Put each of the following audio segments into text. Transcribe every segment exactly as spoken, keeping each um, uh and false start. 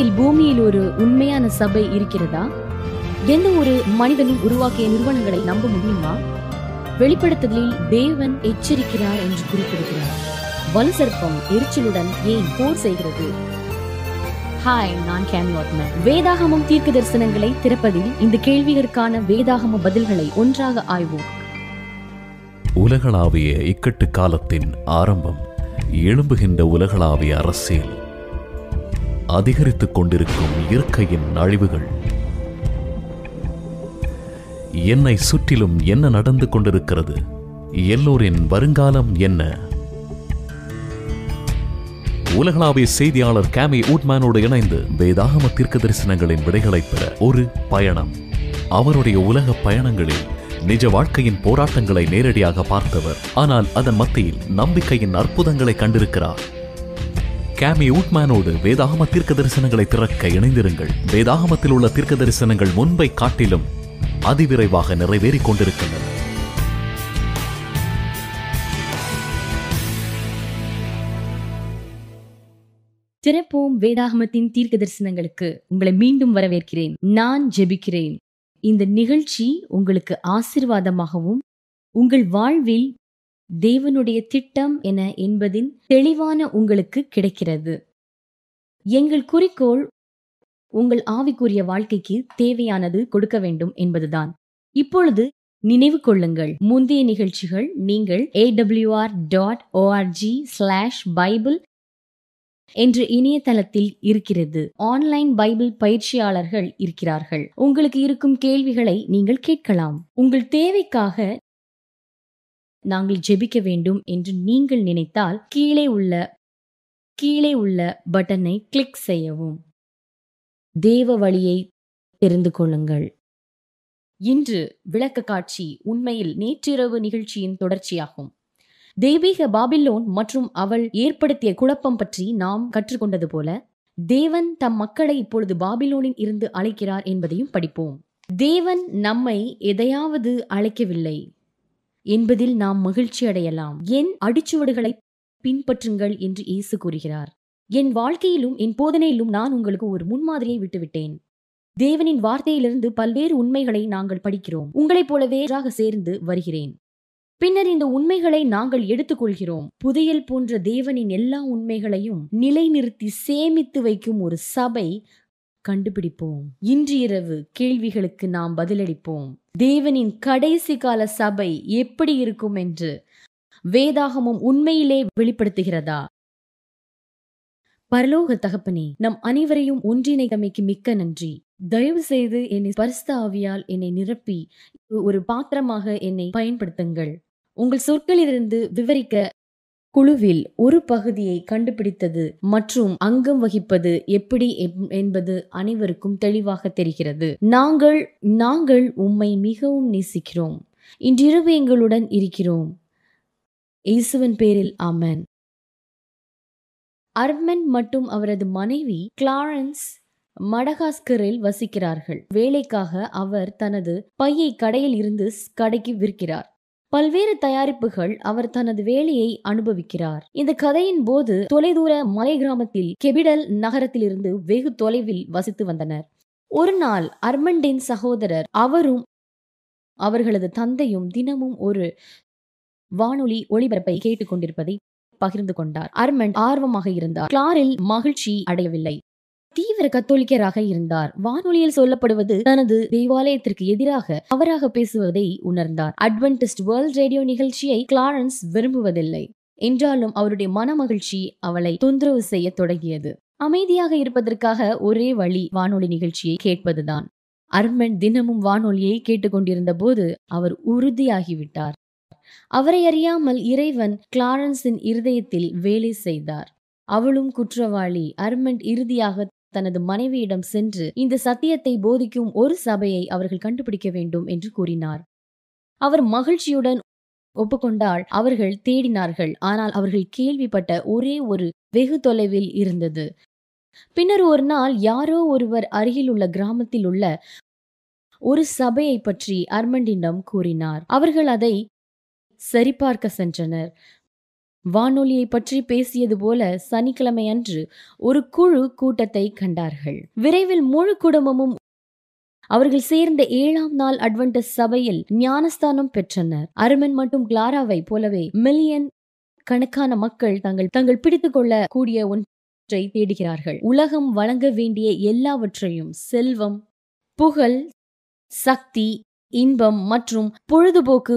உண்மையில் பூமியில் ஒரு உண்மையான சபை இருக்கிறதா? எந்த ஒரு மனிதனும் உருவாக்கிய நிறுவனங்களை நம்ப முடியுமா? வெளிப்படுத்துதலில் தேவன் எச்சரிக்கிறார் என்று குறிப்பிடுகிறார். வலு சர்ப்பம் எரிச்சலுடன் ஏன் போர் செய்கிறது? ஹாய், நான் கேமியோட்மேன். வேதாகமம் தீர்க்க தரிசனங்களை திறப்பதில் இந்த கேள்விகளுக்கான வேதாகம பதில்களை ஒன்றாக ஆய்வோம். உலகளாவிய இக்கட்டு காலத்தின் ஆரம்பம், எழும்புகின்ற உலகளாவிய அரசியல், அதிகரித்துக் கொண்டிருக்கும் இயற்கையின் அழிவுகள், என்னை சுற்றிலும் என்ன நடந்து கொண்டிருக்கிறது, எல்லோரின் வருங்காலம் என்ன? உலகளாவிய செய்தியாளர் கேமி ஊட்மேனோடு இணைந்து வேதாகம தீர்க்க தரிசனங்களின் விடைகளை பெற ஒரு பயணம். அவருடைய உலக பயணங்களில் நிஜ வாழ்க்கையின் போராட்டங்களை நேரடியாக பார்த்தவர், ஆனால் அதன் மத்தியில் நம்பிக்கையின் அற்புதங்களை கண்டிருக்கிறார். கேமி ஊட்மேனோடு வேதாகம தீர்க்க தரிசனங்களை திறக்க இணைந்திருங்கள். வேதாகமத்தில் உள்ள தீர்க்க தரிசனங்கள் முன்பை காட்டிலும் அதிவிரைவாக நிறைவேறிக் கொண்டிருக்கின்றன. திறப்போம் வேதாகமத்தின் தீர்க்க தரிசனங்களுக்கு உங்களை மீண்டும் வரவேற்கிறேன். நான் ஜெபிக்கிறேன் இந்த நிகழ்ச்சி உங்களுக்கு ஆசீர்வாதமாகவும் உங்கள் வாழ்வில் தேவனுடைய திட்டம் என என்பதின் தெளிவான உங்களுக்கு கிடைக்கிறது. எங்கள் குறிக்கோள் உங்கள் ஆவிக்குரிய வாழ்க்கைக்கு தேவையானது கொடுக்க வேண்டும் என்பதுதான். இப்பொழுது நினைவு கொள்ளுங்கள், முந்தைய நிகழ்ச்சிகள் நீங்கள் AWR dot O R G slash Bible என்ற இணையதளத்தில் இருக்கிறது. ஆன்லைன் பைபிள் பயிற்சியாளர்கள் இருக்கிறார்கள். உங்களுக்கு இருக்கும் கேள்விகளை நீங்கள் கேட்கலாம். உங்கள் தேவைக்காக நாங்கள் ஜெபிக்க வேண்டும் என்று நீங்கள் நினைத்தால் கீழே உள்ள கீழே உள்ள பட்டனை கிளிக் செய்யவும். தேவ வழியை தெரிந்து கொள்ளுங்கள். இன்று விளக்க காட்சி உண்மையில் நேற்றிரவு நிகழ்ச்சியின் தொடர்ச்சியாகும். தெய்வீக பாபிலோன் மற்றும் அவள் ஏற்படுத்திய குழப்பம் பற்றி நாம் கற்றுக்கொண்டது போல, தேவன் தம் மக்களை இப்பொழுது பாபிலோனில் இருந்து அழைக்கிறார் என்பதையும் படிப்போம். தேவன் நம்மை எதையாவது அழைக்கவில்லை என்பதில் நாம் மகிழ்ச்சி அடையலாம். என் அடிச்சுவடுகளை பின்பற்றுங்கள் என்று இயேசு கூறுகிறார். என் வாழ்க்கையிலும் என் போதனையிலும் நான் உங்களுக்கு ஒரு முன்மாதிரியை விட்டுவிட்டேன். தேவனின் வார்த்தையிலிருந்து பல்வேறு உண்மைகளை நாங்கள் படிக்கிறோம். உங்களைப் போலவே சேர்ந்து வருகிறேன். பின்னர் இந்த உண்மைகளை நாங்கள் எடுத்துக்கொள்கிறோம். புதையல் போன்ற தேவனின் எல்லா உண்மைகளையும் நிலைநிறுத்தி சேமித்து வைக்கும் ஒரு சபை கண்டுபிடிப்போம். இன்று இரவு கேள்விகளுக்கு நாம் பதிலளிப்போம். தேவனின் கடைசி கால சபை எப்படி இருக்கும் என்று வேதாகமம் உண்மையிலே வெளிப்படுத்துகிறதா? பரலோக தகப்பனே, நம் அனைவரையும் ஒன்றிணைத்தமைக்கு மிக்க நன்றி. தயவு செய்து என்னை பரிசுத்த ஆவியால் என்னை நிரப்பி ஒரு பாத்திரமாக என்னை பயன்படுத்துங்கள். உங்கள் சொற்களிலிருந்து விவரிக்க குழுவில் ஒரு பகுதியை கண்டுபிடித்தது மற்றும் அங்கம் வகிப்பது எப்படி என்பது அனைவருக்கும் தெளிவாக தெரிகிறது. நாங்கள் நாங்கள் உம்மை மிகவும் நேசிக்கிறோம். இன்றிரவு எங்களுடன் இருக்கிறோம். இயேசுவின் பேரில் ஆமென். அர்மன் மற்றும் அவரது மனைவி கிளாரன்ஸ் மடகாஸ்கரில் வசிக்கிறார்கள். வேலைக்காக அவர் தனது பையை கடையில் இருந்து கடைக்கு விற்கிறார். பல்வேறு தயாரிப்புகள் அவர் தனது வேலையை அனுபவிக்கிறார். இந்த கதையின் போது தொலைதூர மலை கிராமத்தில் கெபிடல் நகரத்திலிருந்து வெகு தொலைவில் வசித்து வந்தனர். ஒரு நாள் அர்மண்டின் சகோதரர் அவரும் அவர்களது தந்தையும் தினமும் ஒரு வானொலி ஒளிபரப்பை கேட்டுக்கொண்டிருப்பதை பகிர்ந்து கொண்டார். அர்மண்ட் ஆர்வமாக இருந்தார். கிளாரில் மகிழ்ச்சி அடையவில்லை. தீவிர கத்தோலிக்கராக இருந்தார். வானொலியில் சொல்லப்படுவது தனது தேவாலயத்திற்கு எதிராக அவராக பேசுவதை உணர்ந்தார். அட்வென்டிஸ்ட் வேர்ல்ட் ரேடியோ நிகழ்ச்சியை கிளாரன்ஸ் விரும்புவதில்லை என்றாலும் அவருடைய மன மகிழ்ச்சி அவளை தொந்தரவு செய்ய தொடங்கியது. அமைதியாக இருப்பதற்காக ஒரே வழி வானொலி நிகழ்ச்சியை கேட்பதுதான். அர்மண்ட் தினமும் வானொலியை கேட்டுக்கொண்டிருந்த போது அவர் உறுதியாகிவிட்டார். அவரை அறியாமல் இறைவன் கிளாரன்ஸின் இருதயத்தில் வேலை செய்தார். அவளும் குற்றவாளி. அர்மண்ட் இறுதியாக தனது மனைவியிடம் சென்று இந்த சத்தியத்தை போதிக்கும் ஒரு சபையை அவர்கள் கண்டுபிடிக்க வேண்டும் என்று கூறினார். அவர் மகிழ்ச்சியுடன் ஒப்புக்கொண்டால் அவர்கள் தேடினார்கள். ஆனால் அவர்கள் கேள்விப்பட்ட ஒரே ஒரு வெகு தொலைவில் இருந்தது. பின்னர் ஒரு நாள் யாரோ ஒருவர் அருகிலுள்ள கிராமத்தில் உள்ள ஒரு சபையை பற்றி அர்மண்டிடம் கூறினார். அவர்கள் அதை சரிபார்க்க சென்றனர். வானொலியை பற்றி பேசியது போல சனிக்கிழமை அன்று ஒரு குழு கூட்டத்தை கண்டார்கள். விரைவில் முழு குடும்பமும் அவர்கள் சேர்ந்த ஏழாம் நாள் அட்வென்டிஸ்ட் சபையில் ஞானஸ்தானம் பெற்றனர். அருமன் மற்றும் கிளாராவை போலவே மில்லியன் கணக்கான மக்கள் தங்கள் தங்கள் பிடித்துக் கொள்ள கூடிய ஒன்றை தேடுகிறார்கள். உலகம் வழங்க வேண்டிய எல்லாவற்றையும், செல்வம், புகழ், சக்தி, இன்பம் மற்றும் பொழுதுபோக்கு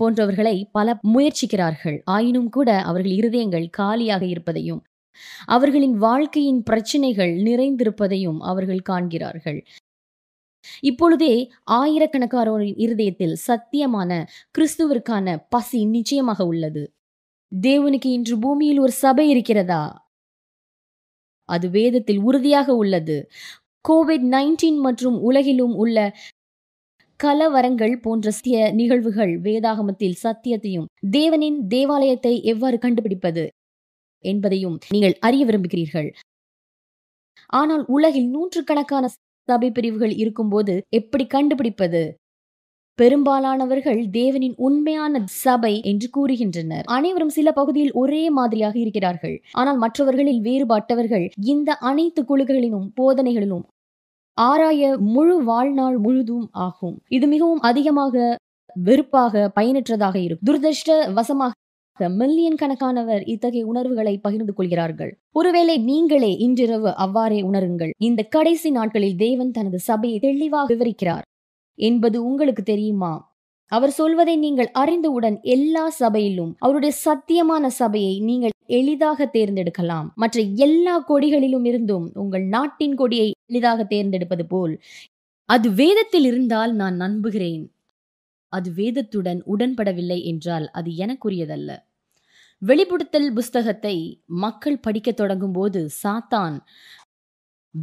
போன்றவர்களை பல முயற்சிக்கிறார்கள். ஆயினும் கூட அவர்கள் இருதயங்கள் காலியாக இருப்பதையும் அவர்களின் வாழ்க்கையின் பிரச்சனைகள் நிறைந்திருப்பதையும் அவர்கள் காண்கிறார்கள். இப்பொழுதே ஆயிரக்கணக்கானோரின் இருதயத்தில் சத்தியமான கிறிஸ்துவிற்கான பசி நிச்சயமாக உள்ளது. தேவனுக்கு இன்று பூமியில் ஒரு சபை இருக்கிறதா? அது வேதத்தில் உறுதியாக உள்ளது. கோவிட் நைன்டீன் மற்றும் உலகிலும் உள்ள கலவரங்கள் போன்ற சில நிகழ்வுகள் வேதாகமத்தில் சத்தியத்தையும் தேவனின் தேவாலயத்தை எவ்வாறு கண்டுபிடிப்பது என்பதையும் நீங்கள் அறிய விரும்புகிறீர்கள். ஆனால் உலகில் நூற்று கணக்கான சபை பிரிவுகள் இருக்கும்போது எப்படி கண்டுபிடிப்பது? பெரும்பாலானவர்கள் தேவனின் உண்மையான சபை என்று கூறுகின்றனர். அனைவரும் சில பகுதியில் ஒரே மாதிரியாக இருக்கிறார்கள். ஆனால் மற்றவர்களில் வேறுபட்டவர்கள் இந்த அனைத்து குழுக்களிலும் போதனைகளிலும் ஆராய முழு வாழ்நாள் முழுதும் ஆகும். இது மிகவும் அதிகமாக வெறுப்பாக பயனற்றதாக இருக்கும். துர்திருஷ்ட வசமாக மில்லியன் கணக்கானவர் இத்தகைய உணர்வுகளை பகிர்ந்து கொள்கிறார்கள். ஒருவேளை நீங்களே இன்றிரவு அவ்வாறே உணருங்கள். இந்த கடைசி நாட்களில் தேவன் தனது சபையை தெளிவாக விவரிக்கிறார் என்பது உங்களுக்கு தெரியுமா? அவர் சொல்வதை நீங்கள் அறிந்தவுடன் எல்லா சபையிலும் அவருடைய சத்தியமான சபையை நீங்கள் எளிதாக தேர்ந்தெடுக்கலாம். மற்ற எல்லா கொடிகளிலும் இருந்தும் உங்கள் நாட்டின் கொடியை எளிதாக தேர்ந்தெடுப்பது போல் அது வேதத்தில் இருந்தால் நான் நம்புகிறேன். அது வேதத்துடன் உடன்படவில்லை என்றால் அது எனக்குரியதல்ல. வெளிப்படுத்தல் புஸ்தகத்தை மக்கள் படிக்க தொடங்கும் போது சாத்தான்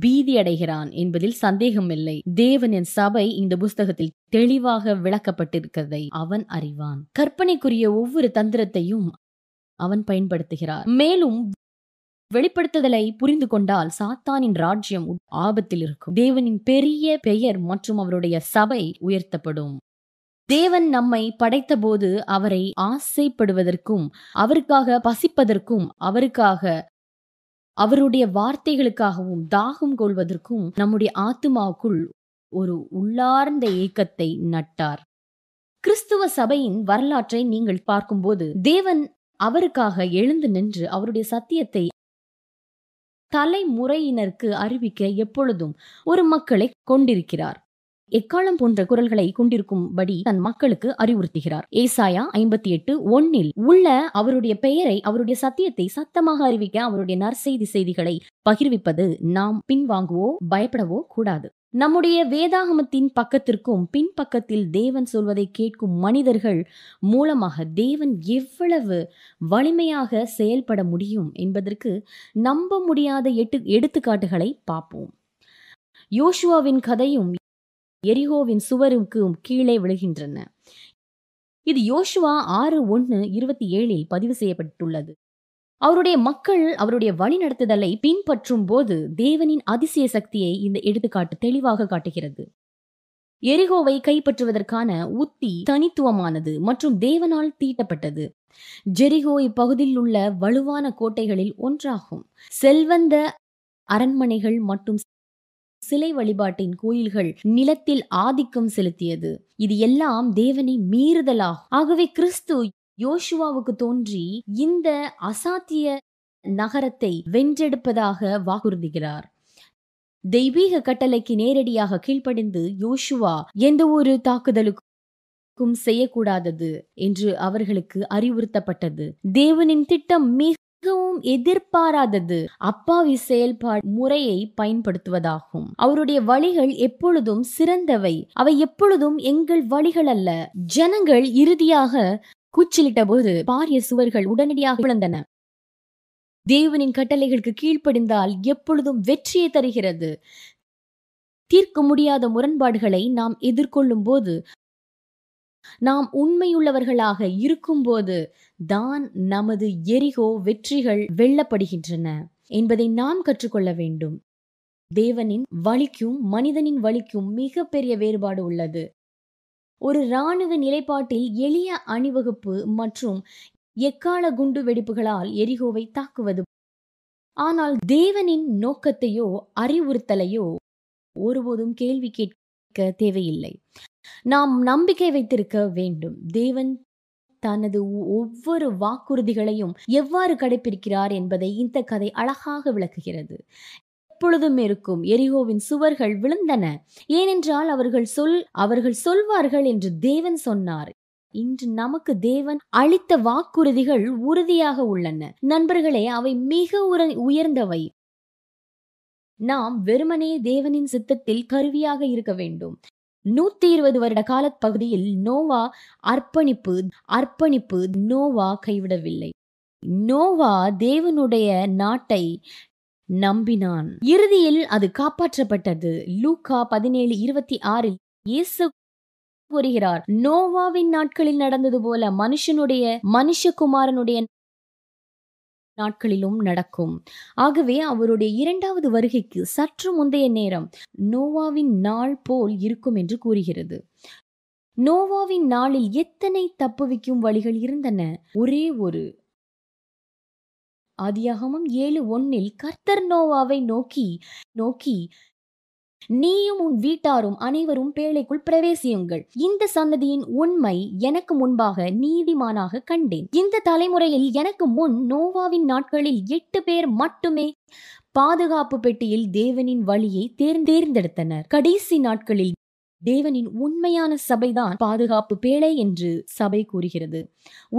பீதியடைகிறான் என்பதில் சந்தேகமில்லை. தேவனின் சபை இந்த புஸ்தகத்தில் தெளிவாக விளக்கப்பட்டிருக்கிறதை அவன் அறிவான். கற்பனைக்குரிய ஒவ்வொரு தந்திரத்தையும் அவன் பயன்படுத்துகிறார். மேலும் வெளிப்படுத்துதலை புரிந்து கொண்டால் சாத்தானின் ராஜ்யம் ஆபத்தில் இருக்கும். தேவனின் பெரிய பெயர் மற்றும் அவருடைய சபை உயர்த்தப்படும். தேவன் நம்மை படைத்த போது அவரை ஆசைப்படுவதற்கும் அவருக்காக பசிப்பதற்கும் அவருக்காக அவருடைய வார்த்தைகளுக்காகவும் தாகம் கொள்வதற்கும் நம்முடைய ஆத்துமாவுக்குள் ஒரு உள்ளார்ந்த ஏக்கத்தை நட்டார். கிறிஸ்துவ சபையின் வரலாற்றை நீங்கள் பார்க்கும்போது தேவன் அவருக்காக எழுந்து நின்று அவருடைய சத்தியத்தை தலைமுறையினருக்கு அறிவிக்க எப்பொழுதும் ஒரு மக்களை கொண்டிருக்கிறார். எக்காலம் போன்ற குரல்களை கொண்டிருக்கும்படி தன் மக்களுக்கு அறிவுறுத்துகிறார். ஏசாயா ஐம்பத்தி எட்டு ஒன்னில் உள்ள அவருடைய பெயரை, அவருடைய சத்தியத்தை சத்தமாக அறிவிக்க அவருடைய நற்செய்தி செய்திகளை பகிர்விப்பது நாம் பின்வாங்கவோ பயப்படவோ கூடாது. நம்முடைய வேதாகமத்தின் பக்கத்திற்கும் பின்பக்கத்தில் தேவன் சொல்வதை கேட்கும் மனிதர்கள் மூலமாக தேவன் எவ்வளவு வலிமையாக செயல்பட முடியும் என்பதற்கு நம்ப முடியாத எட்டு எடுத்துக்காட்டுகளை பார்ப்போம். யோசுவாவின் கதையும் எரிகோவின் சுவருக்கு கீழே விழுகின்றன. இது யோசுவா ஆறு ஒன்று இருபத்தி ஏழில் பதிவு செய்யப்பட்டுள்ளது. அவருடைய மக்கள் அவருடைய வழிநடத்துதலை பின்பற்றும் போது தேவனின் அதிசய சக்தியை இந்த எடுத்துக்காட்டு தெளிவாக காட்டுகிறது. எரிகோவை கைப்பற்றுவதற்கான உத்தி தனித்துவமானது மற்றும் தேவனால் தீட்டப்பட்டது. ஜெரிகோ இப்பகுதியில் உள்ள வலுவான கோட்டைகளில் ஒன்றாகும். செல்வந்த அரண்மனைகள் மற்றும் சிலை வழிபாட்டின் கோயில்கள் நிலத்தில் ஆதிக்கம் செலுத்தியது. இது எல்லாம் தேவனை மீறுதலாகும். ஆகவே கிறிஸ்து யோசுவாவுக்கு தோன்றி இந்த அசாத்திய நகரத்தை வென்றெடுப்பதாக வாக்குறுதிகிறார். தெய்வீக கட்டளைக்கு நேரடியாக கீழ்ப்படிந்து யோசுவா எந்த ஒரு தாக்குதலுக்கும் செய்யக்கூடாதது என்று அவர்களுக்கு அறிவுறுத்தப்பட்டது. தேவனின் திட்டம் மிக மிகவும் எதிர்பாராதது அப்பாவி செயல்பாடு முறையை பயன்படுத்துவதாகும். அவருடைய வழிகள் எப்பொழுதும் சிறந்தவை, அவை எப்பொழுதும் எங்கள் வழிகள் அல்ல. ஜனங்கள் இறுதியாக கூச்சலிட்ட போது பாரிய சுவர்கள் உடனடியாக விழுந்தன. தேவனின் கட்டளைகளுக்கு கீழ்ப்படிந்தால் எப்பொழுதும் வெற்றியை தருகிறது. தீர்க்க முடியாத முரண்பாடுகளை நாம் எதிர்கொள்ளும் போது, நாம் உண்மையுள்ளவர்களாக இருக்கும்போது தான் நமது எரிகோ வெற்றிகள் வெல்லப்படுகின்றன என்பதை நாம் கற்றுக்கொள்ள வேண்டும். தேவனின் வழிக்கும் மனிதனின் வழிக்கும் மிக பெரிய வேறுபாடு உள்ளது. ஒரு இராணுவ நிலைப்பாட்டில் எளிய அணிவகுப்பு மற்றும் எக்கால குண்டு வெடிப்புகளால் எரிகோவை தாக்குவது. ஆனால் தேவனின் நோக்கத்தையோ அறிவுறுத்தலையோ ஒருபோதும் கேள்வி கேட்க தேவையில்லை. நாம் நம்பிக்கை வைத்திருக்க வேண்டும். தேவன் தனது ஒவ்வொரு வாக்குறுதிகளையும் எவ்வாறு கடைபிடிக்கிறார் என்பதை இந்த கதை அழகாக விளக்குகிறது. எப்பொழுதும் இருக்கும் எரிகோவின் சுவர்கள் விழுந்தன, ஏனென்றால் அவர்கள் சொல் அவர்கள் சொல்வார்கள் என்று தேவன் சொன்னார். இன்று நமக்கு தேவன் அளித்த வாக்குறுதிகள் உறுதியாக உள்ளன. நண்பர்களே, அவை மிக உயர்ந்தவை. நாம் வெறுமனே தேவனின் சித்தத்தில் கருவியாக இருக்க வேண்டும். நூத்தி இருபது வருட காலப்பகுதியில் நோவா அர்ப்பணிப்பு அர்ப்பணிப்பு நோவா கைவிடவில்லை. நோவா தேவனுடைய நாட்டை நம்பினான். இறுதியில் அது காப்பாற்றப்பட்டது. லூக்கா பதினேழு இருபத்தி ஆறில் இயேசு கூறுகிறார், நோவாவின் நாட்களில் நடந்தது போல மனுஷனுடைய மனுஷகுமாரனுடைய நாட்களிலும் நடக்கும். ஆகவே அவருடைய இரண்டாவது வருகைக்கு சற்று முந்தைய நேரம் நோவாவின் நாள் போல் இருக்கும் என்று கூறுகிறது. நோவாவின் நாளில் எத்தனை தப்புவிக்கும் வழிகள் இருந்தன? ஒரே ஒரு. ஆதியாகமம் ஏழு ஒன்னில் கர்த்தர் நோவாவை நோக்கி நோக்கி நீயும் உன் வீட்டாரும் அனைவரும் பேழைக்குள் பிரவேசியுங்கள். இந்த சந்ததியின் உண்மை எனக்கு முன்பாக நீதிமானாக கண்டேன். இந்த தலைமுறையில் எனக்கு முன் நோவாவின் நாட்களில் எட்டு பேர் மட்டுமே பாதுகாப்பு பெட்டியில் தேவனின் வழியை தேர்ந்தெடுத்தனர். கடைசி நாட்களில் தேவனின் உண்மையான சபைதான் பாதுகாப்பு பேழை என்று சபை கூறுகிறது.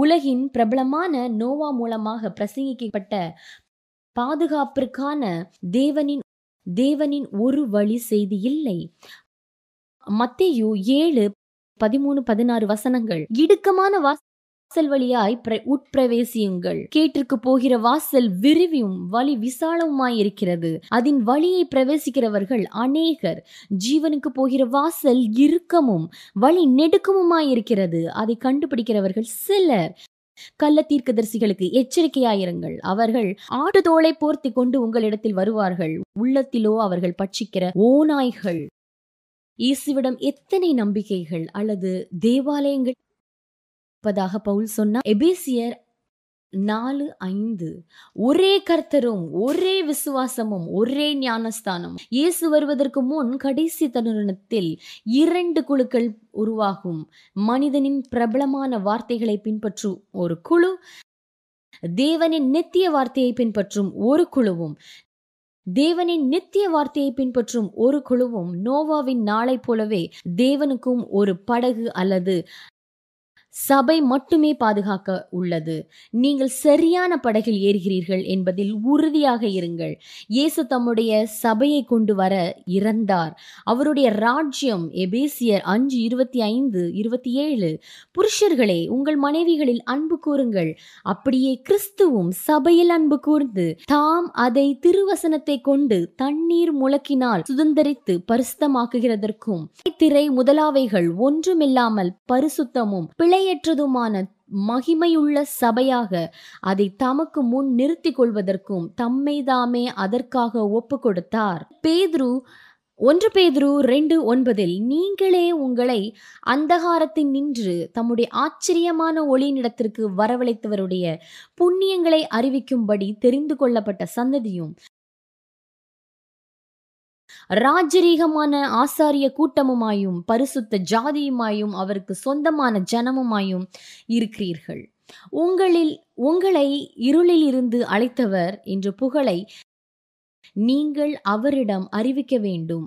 உலகின் பிரபலமான நோவா மூலமாக பிரசங்கிக்கப்பட்ட பாதுகாப்பிற்கான தேவனின் தேவனின் ஒரு வழி செய்தி இல்லை. மத்தேயு ஏழு பதிமூணு பதினாறு வசனங்கள், இடுக்கமான வாசல் வழியாய் உட்பிரவேசியுங்கள், கேட்டிற்கு போகிற வாசல் விரிவியும் வழி விசாலமாயிருக்கிறது, அதன் வழியை பிரவேசிக்கிறவர்கள் அநேகர், ஜீவனுக்கு போகிற வாசல் இறுக்கமும் வழி நெடுக்கமுமாயிருக்கிறது, அதை கண்டுபிடிக்கிறவர்கள் சிலர், கள்ள தீர்க்கதரிசிகளுக்கு எச்சரிக்கையாயிருங்கள், அவர்கள் ஆட்டுத்தோலை போர்த்தி கொண்டு உங்களிடத்தில் வருவார்கள், உள்ளத்திலோ அவர்கள் பட்சிக்கிற ஓநாய்கள். இயேசுவிடம் எத்தனை நம்பிக்கைகள் அல்லது தேவாலயங்கள் இருப்பதாக பவுல் சொன்னார். எபேசியர் நாலு ஐந்து, ஒரே கர்த்தரும் ஒரே விசுவாசமும் ஒரே ஞானஸ்தானம். இயேசு வருவதற்கு முன் கடைசி தருணத்தில் இரண்டு குழுக்கள் உருவாகும். மனிதனின் பிரபலமான வார்த்தைகளை பின்பற்றும் ஒரு குழு, தேவனின் நித்திய வார்த்தையை பின்பற்றும் ஒரு குழுவும் தேவனின் நித்திய வார்த்தையை பின்பற்றும் ஒரு குழுவும் நோவாவின் நாளை போலவே தேவனுக்கும் ஒரு படகு அல்லது சபை மட்டுமே பாதுகாக்க உள்ளது. நீங்கள் சரியான படகில் ஏறுகிறீர்கள் என்பதில் உறுதியாக இருங்கள். இயேசு தம்முடைய சபையை கொண்டு வர இறந்தார். அவருடைய ராஜ்யம் எபேசியர் அஞ்சு இருபத்தி ஐந்து இருபத்தி ஏழு, புருஷர்களே உங்கள் மனைவிகளில் அன்பு கூறுங்கள், அப்படியே கிறிஸ்துவும் சபையில் அன்பு கூர்ந்து தாம் அதை திருவசனத்தை கொண்டு தண்ணீர் முழக்கினால் சுதந்தரித்து பரிசுத்தமாக்குகிறதற்கும் திரை முதலாவைகள் ஒன்றுமில்லாமல் பரிசுத்தமும் பிழை யற்றதுமான மகிமையுள்ள சபையாக அதை தமக்கு முன் நிறுத்திக் கொள்வதற்கும் தம்மைதாமே அதற்காக ஒப்பு கொடுத்தார். பேதுரு ஒன்று பேதுரு ரெண்டு ஒன்பதில், நீங்களே உங்களை அந்தகாரத்தில் நின்று தம்முடைய ஆச்சரியமான ஒளியினிடத்திற்கு வரவழைத்தவருடைய புண்ணியங்களை அறிவிக்கும்படி தெரிந்து கொள்ளப்பட்ட சந்ததியும் ராஜரீகமான ஆசாரிய கூட்டமுமாயும் பரிசுத்த ஜாதியுமாயும் அவருக்கு சொந்தமான ஜனமுமாயும் இருக்கிறீர்கள். உங்களில் உங்களை இருளில் இருந்து அழைத்தவர் என்ற புகழை நீங்கள் அவரிடம் அறிவிக்க வேண்டும்.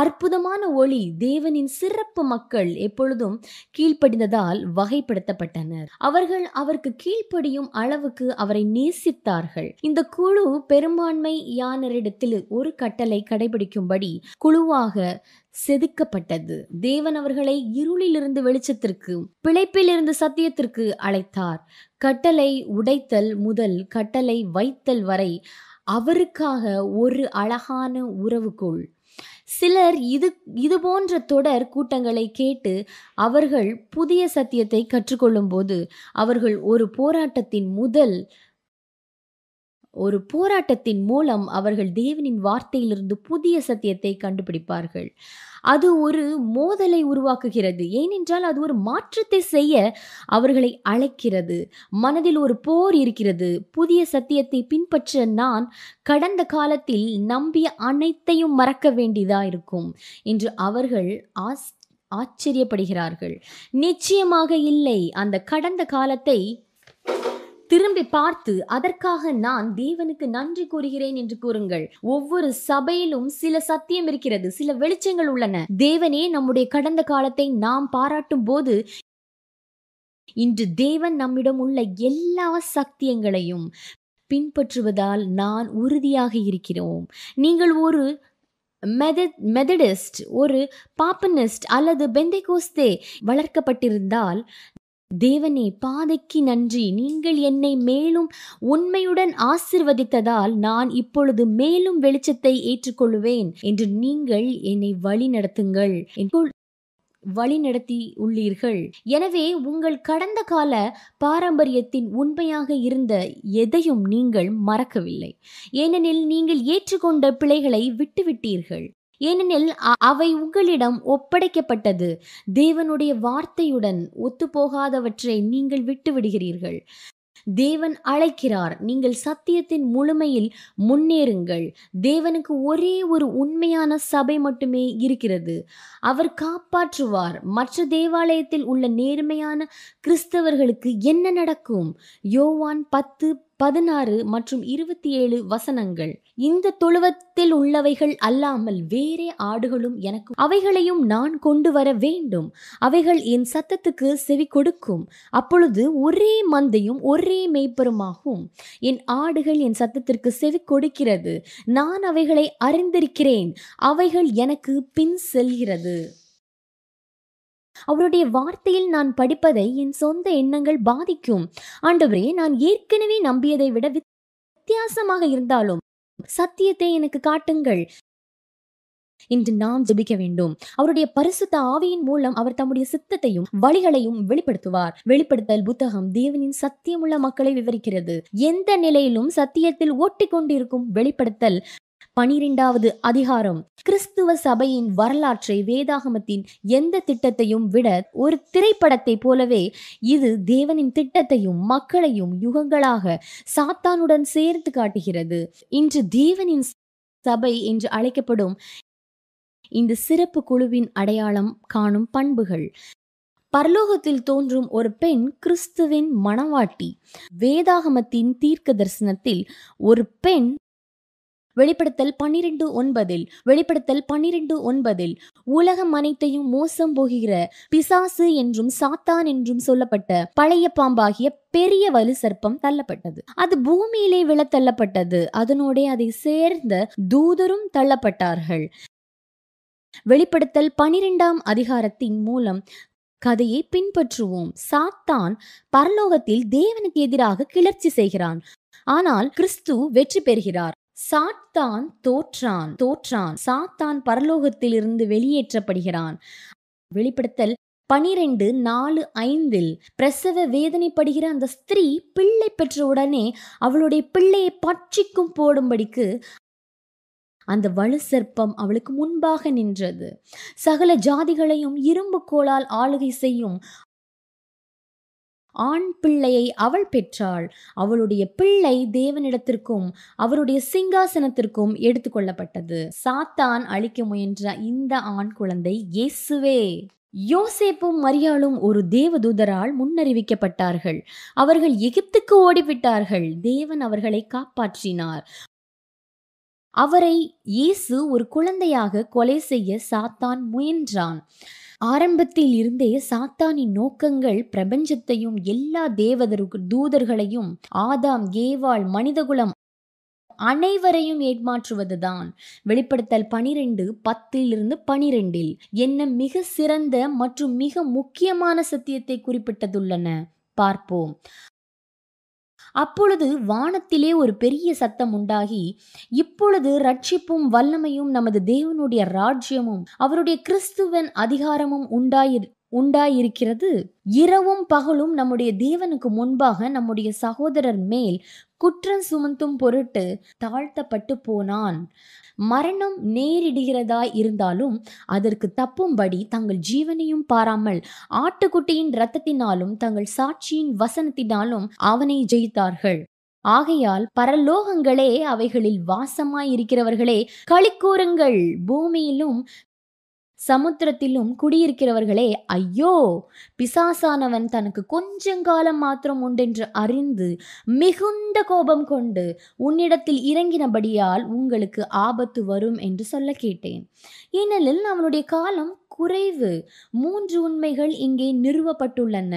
அற்புதமான ஒளி தேவனின் சிறப்பு மக்கள் எப்பொழுதும் கீழ்ப்படிந்ததால் வகைப்படுத்தப்பட்டனர். அவர்கள் அவருக்கு கீழ்ப்படியும் அளவுக்கு அவரை நேசித்தார்கள். இந்த குழு பெரும்பான்மையானரிடத்தில் ஒரு கட்டளை கடைபிடிக்கும்படி குழுவாக செதுக்கப்பட்டது. தேவன் அவர்களை இருளிலிருந்து வெளிச்சத்திற்கு, பிழைப்பிலிருந்து சத்தியத்திற்கு அழைத்தார். கட்டளை உடைத்தல் முதல் கட்டளை வைத்தல் வரை அவருக்காக ஒரு அழகான உறவுக்குள். சிலர் இது இது போன்ற தொடர் கூட்டங்களை கேட்டு அவர்கள் புதிய சத்தியத்தை கற்றுக்கொள்ளும் போது அவர்கள் ஒரு போராட்டத்தின் முதல் ஒரு போராட்டத்தின் மூலம் அவர்கள் தேவனின் வார்த்தையிலிருந்து புதிய சத்தியத்தை கண்டுபிடிப்பார்கள். அது ஒரு மோதலை உருவாக்குகிறது, ஏனென்றால் அது ஒரு மாற்றத்தை செய்ய அவர்களை அழைக்கிறது. மனதில் ஒரு போர் இருக்கிறது. புதிய சத்தியத்தை பின்பற்ற நான் கடந்த காலத்தில் நம்பிய அனைத்தையும் மறக்க வேண்டியதாக இருக்கும் என்று அவர்கள் ஆஸ் ஆச்சரியப்படுகிறார்கள். நிச்சயமாக இல்லை, அந்த கடந்த காலத்தை திரும்பி பார்த்து அதற்காக நான் தேவனுக்கு நன்றி கூறுகிறேன் என்று கூறுங்கள். ஒவ்வொரு சபையிலும் சில சத்தியம் இருக்கிறது, சில வெளிச்சங்கள் உள்ளன. தேவனே, நம்முடைய கடந்த காலத்தை நாம் பாராட்டும் போது இன்று தேவன் நம்மிடம் உள்ள எல்லா சத்தியங்களையும் பின்பற்றுவதால் நான் உறுதியாக இருக்கிறோம். நீங்கள் ஒரு மெதட் மெதடிஸ்ட், ஒரு பாப்பனிஸ்ட் அல்லது பெந்தைகோஸ்தே வளர்க்கப்பட்டிருந்தால், தேவனே பாதைக்கு நன்றி, நீங்கள் என்னை மேலும் உண்மையுடன் ஆசீர்வதித்ததால் நான் இப்பொழுது மேலும் வெளிச்சத்தை ஏற்றுக்கொள்வேன் என்று நீங்கள் என்னை வழி நடத்துங்கள் வழி நடத்தி உள்ளீர்கள். எனவே உங்கள் கடந்த கால பாரம்பரியத்தின் உண்மையாக இருந்த எதையும் நீங்கள் மறக்கவில்லை, ஏனெனில் நீங்கள் ஏற்றுக்கொண்ட பிழைகளை விட்டுவிட்டீர்கள், ஏனெனில் அவை உங்களிடம் ஒப்படைக்கப்பட்டது. தேவனுடைய வார்த்தையுடன் ஒத்துப்போகாதவற்றை நீங்கள் விட்டுவிடுகிறீர்கள். தேவன் அழைக்கிறார், நீங்கள் சத்தியத்தின் முழுமையில் முன்னேறுங்கள். தேவனுக்கு ஒரே ஒரு உண்மையான சபை மட்டுமே இருக்கிறது. அவர் காப்பாற்றுவார். மற்ற தேவாலயத்தில் உள்ள நேர்மையான கிறிஸ்தவர்களுக்கு என்ன நடக்கும்? யோவான் பத்து பதினாறு மற்றும் இருபத்தி ஏழு வசனங்கள். இந்த தொழுவத்தில் உள்ளவைகள் அல்லாமல் வேறே ஆடுகளும் எனக்கு, அவைகளையும் நான் கொண்டு வர வேண்டும். அவைகள் என் சத்தத்துக்கு செவி கொடுக்கும். அப்பொழுது ஒரே மந்தையும் ஒரே மேய்ப்பருமாகும். என் ஆடுகள் என் சத்தத்திற்கு செவி கொடுக்கிறது. நான் அவைகளை அறிந்திருக்கிறேன். அவைகள் எனக்கு பின் செல்கிறது. அவருடைய வார்த்தையில் நான் படிப்பதை என் சொந்த எண்ணங்கள் பாதிக்கும். ஆண்டவரே, நான் ஏற்கனவே நம்பியதை விட வித்தியாசமாக இருந்தாலும் சத்தியத்தை எனக்கு காட்டுங்கள் என்று நாம் ஜெபிக்க வேண்டும். அவருடைய பரிசுத்த ஆவியின் மூலம் அவர் தம்முடைய சித்தத்தையும் வழிகளையும் வெளிப்படுத்துவார். வெளிப்படுத்தல் புத்தகம் தேவனின் சத்தியமுள்ள மக்களை விவரிக்கிறது. எந்த நிலையிலும் சத்தியத்தில் ஓட்டிக்கொண்டிருக்கும் வெளிப்படுத்தல் பனிரெண்டாவது அதிகாரம் கிறிஸ்துவ சபையின் வரலாற்றை வேதாகமத்தின் எந்த திட்டத்தையும் விட ஒரு திரைப்படத்தை போலவே இது தேவனின் திட்டத்தையும் மக்களையும் யுகங்களாக சாத்தானுடன் சேர்த்து காட்டுகிறது. இன்று தேவனின் சபை என்று அழைக்கப்படும் இந்த சிறப்பு குழுவின் அடையாளம் காணும் பண்புகள்: பரலோகத்தில் தோன்றும் ஒரு பெண் கிறிஸ்துவின் மணவாட்டி. வேதாகமத்தின் தீர்க்க தரிசனத்தில் ஒரு பெண். வெளிப்படுத்தல் பன்னிரண்டு ஒன்பதில் வெளிப்படுத்தல் பன்னிரண்டு ஒன்பதில் உலகம் அனைத்தையும் மோசம் போகிற பிசாசு என்றும் சாத்தான் என்றும் சொல்லப்பட்ட பழைய பாம்பாகிய பெரிய வலு சர்ப்பம் தள்ளப்பட்டது. அது பூமியிலே விழ தள்ளப்பட்டது. அதனோட அதை சேர்ந்த தூதரும் தள்ளப்பட்டார்கள். வெளிப்படுத்தல் பனிரெண்டாம் அதிகாரத்தின் மூலம் கதையை பின்பற்றுவோம். சாத்தான் பரலோகத்தில் தேவனுக்கு எதிராக கிளர்ச்சி செய்கிறான், ஆனால் கிறிஸ்து வெற்றி பெறுகிறார். சாத்தான் தோற்றான் தோற்றான் சாத்தான் பரலோகத்தில் இருந்து வெளியேற்றப்படுகிறான். வெளிப்படுத்தல் பனிரெண்டு நாலு ஐந்தில் பிரசவ வேதனைப்படுகிற அந்த ஸ்திரீ பிள்ளை பெற்ற உடனே அவளுடைய பிள்ளையை பட்சிக்கும் போடும்படிக்கு அந்த வலு சர்ப்பம் அவளுக்கு முன்பாக நின்றது. சகல ஜாதிகளையும் இரும்பு கோலால் ஆளுகை செய்யும் ஆண் பிள்ளையை அவள் பெற்றாள். அவளுடைய பிள்ளை தேவனிடத்திற்கும் அவருடைய சிங்காசனத்திற்கும் எடுத்துக்கொள்ளப்பட்டது. சாத்தான் அழிக்க முயன்ற இந்த ஆண் குழந்தை இயேசுவே. யோசேப்பும் மரியாளும் ஒரு தேவதூதரால் முன்னறிவிக்கப்பட்டார்கள். அவர்கள் எகிப்துக்கு ஓடிவிட்டார்கள். தேவன் அவர்களை காப்பாற்றினார். அவரை இயேசு ஒரு குழந்தையாக கொலை செய்ய சாத்தான் முயன்றான். ஆரம்பத்தில் இருந்தே சாத்தானின் நோக்கங்கள் பிரபஞ்சத்தையும் எல்லா தேவதற்கு தூதர்களையும் ஆதாம் ஏவாள் மனிதகுலம் அனைவரையும் ஏமாற்றுவதுதான். வெளிப்படுத்தல் பனிரெண்டு பத்திலிருந்து பனிரெண்டில் என்ன மிக சிறந்த மற்றும் மிக முக்கியமான சத்தியத்தை குறிப்பிட்டதுள்ளன பார்ப்போம். அப்பொழுது வானத்திலே ஒரு பெரிய சத்தம் உண்டாகி, இப்பொழுது ரட்சிப்பும் வல்லமையும் நமது தேவனுடைய ராஜ்யமும் அவருடைய கிறிஸ்துவின் அதிகாரமும் உண்டாயிரு உண்டாயிருக்கிறது. இரவும் பகலும் நம்முடைய தேவனுக்கு முன்பாக நம்முடைய சகோதரர் மேல் குற்றம் சுமத்தும் பொருட்டு தாழ்த்தப்பட்டு போனான். மரணம் நேரிடுகிறதாய் இருந்தாலும் அதற்கு தப்பும்படி தங்கள் ஜீவனையும் பாராமல் ஆட்டுக்குட்டியின் இரத்தத்தினாலும் தங்கள் சாட்சியின் வசனத்தினாலும் அவனை ஜெயித்தார்கள். ஆகையால் பரலோகங்களே, அவைகளில் வாசமாயிருக்கிறவர்களே களி கூறுங்கள், பூமியிலும் சமுத்திரத்திலும் குடியிருக்கிறவர்களே ஐயோ, பிசாசானவன் தனக்கு கொஞ்சங்காலம் மாத்திரம் உண்டென்று அறிந்து மிகுந்த கோபம் கொண்டு உன்னிடத்தில் இறங்கினபடியால் உங்களுக்கு ஆபத்து வரும் என்று சொல்ல கேட்டேன். ஏனெனில் நம்மளுடைய காலம் குறைவு. மூன்று உண்மைகள் இங்கே நிறுவப்பட்டுள்ளன.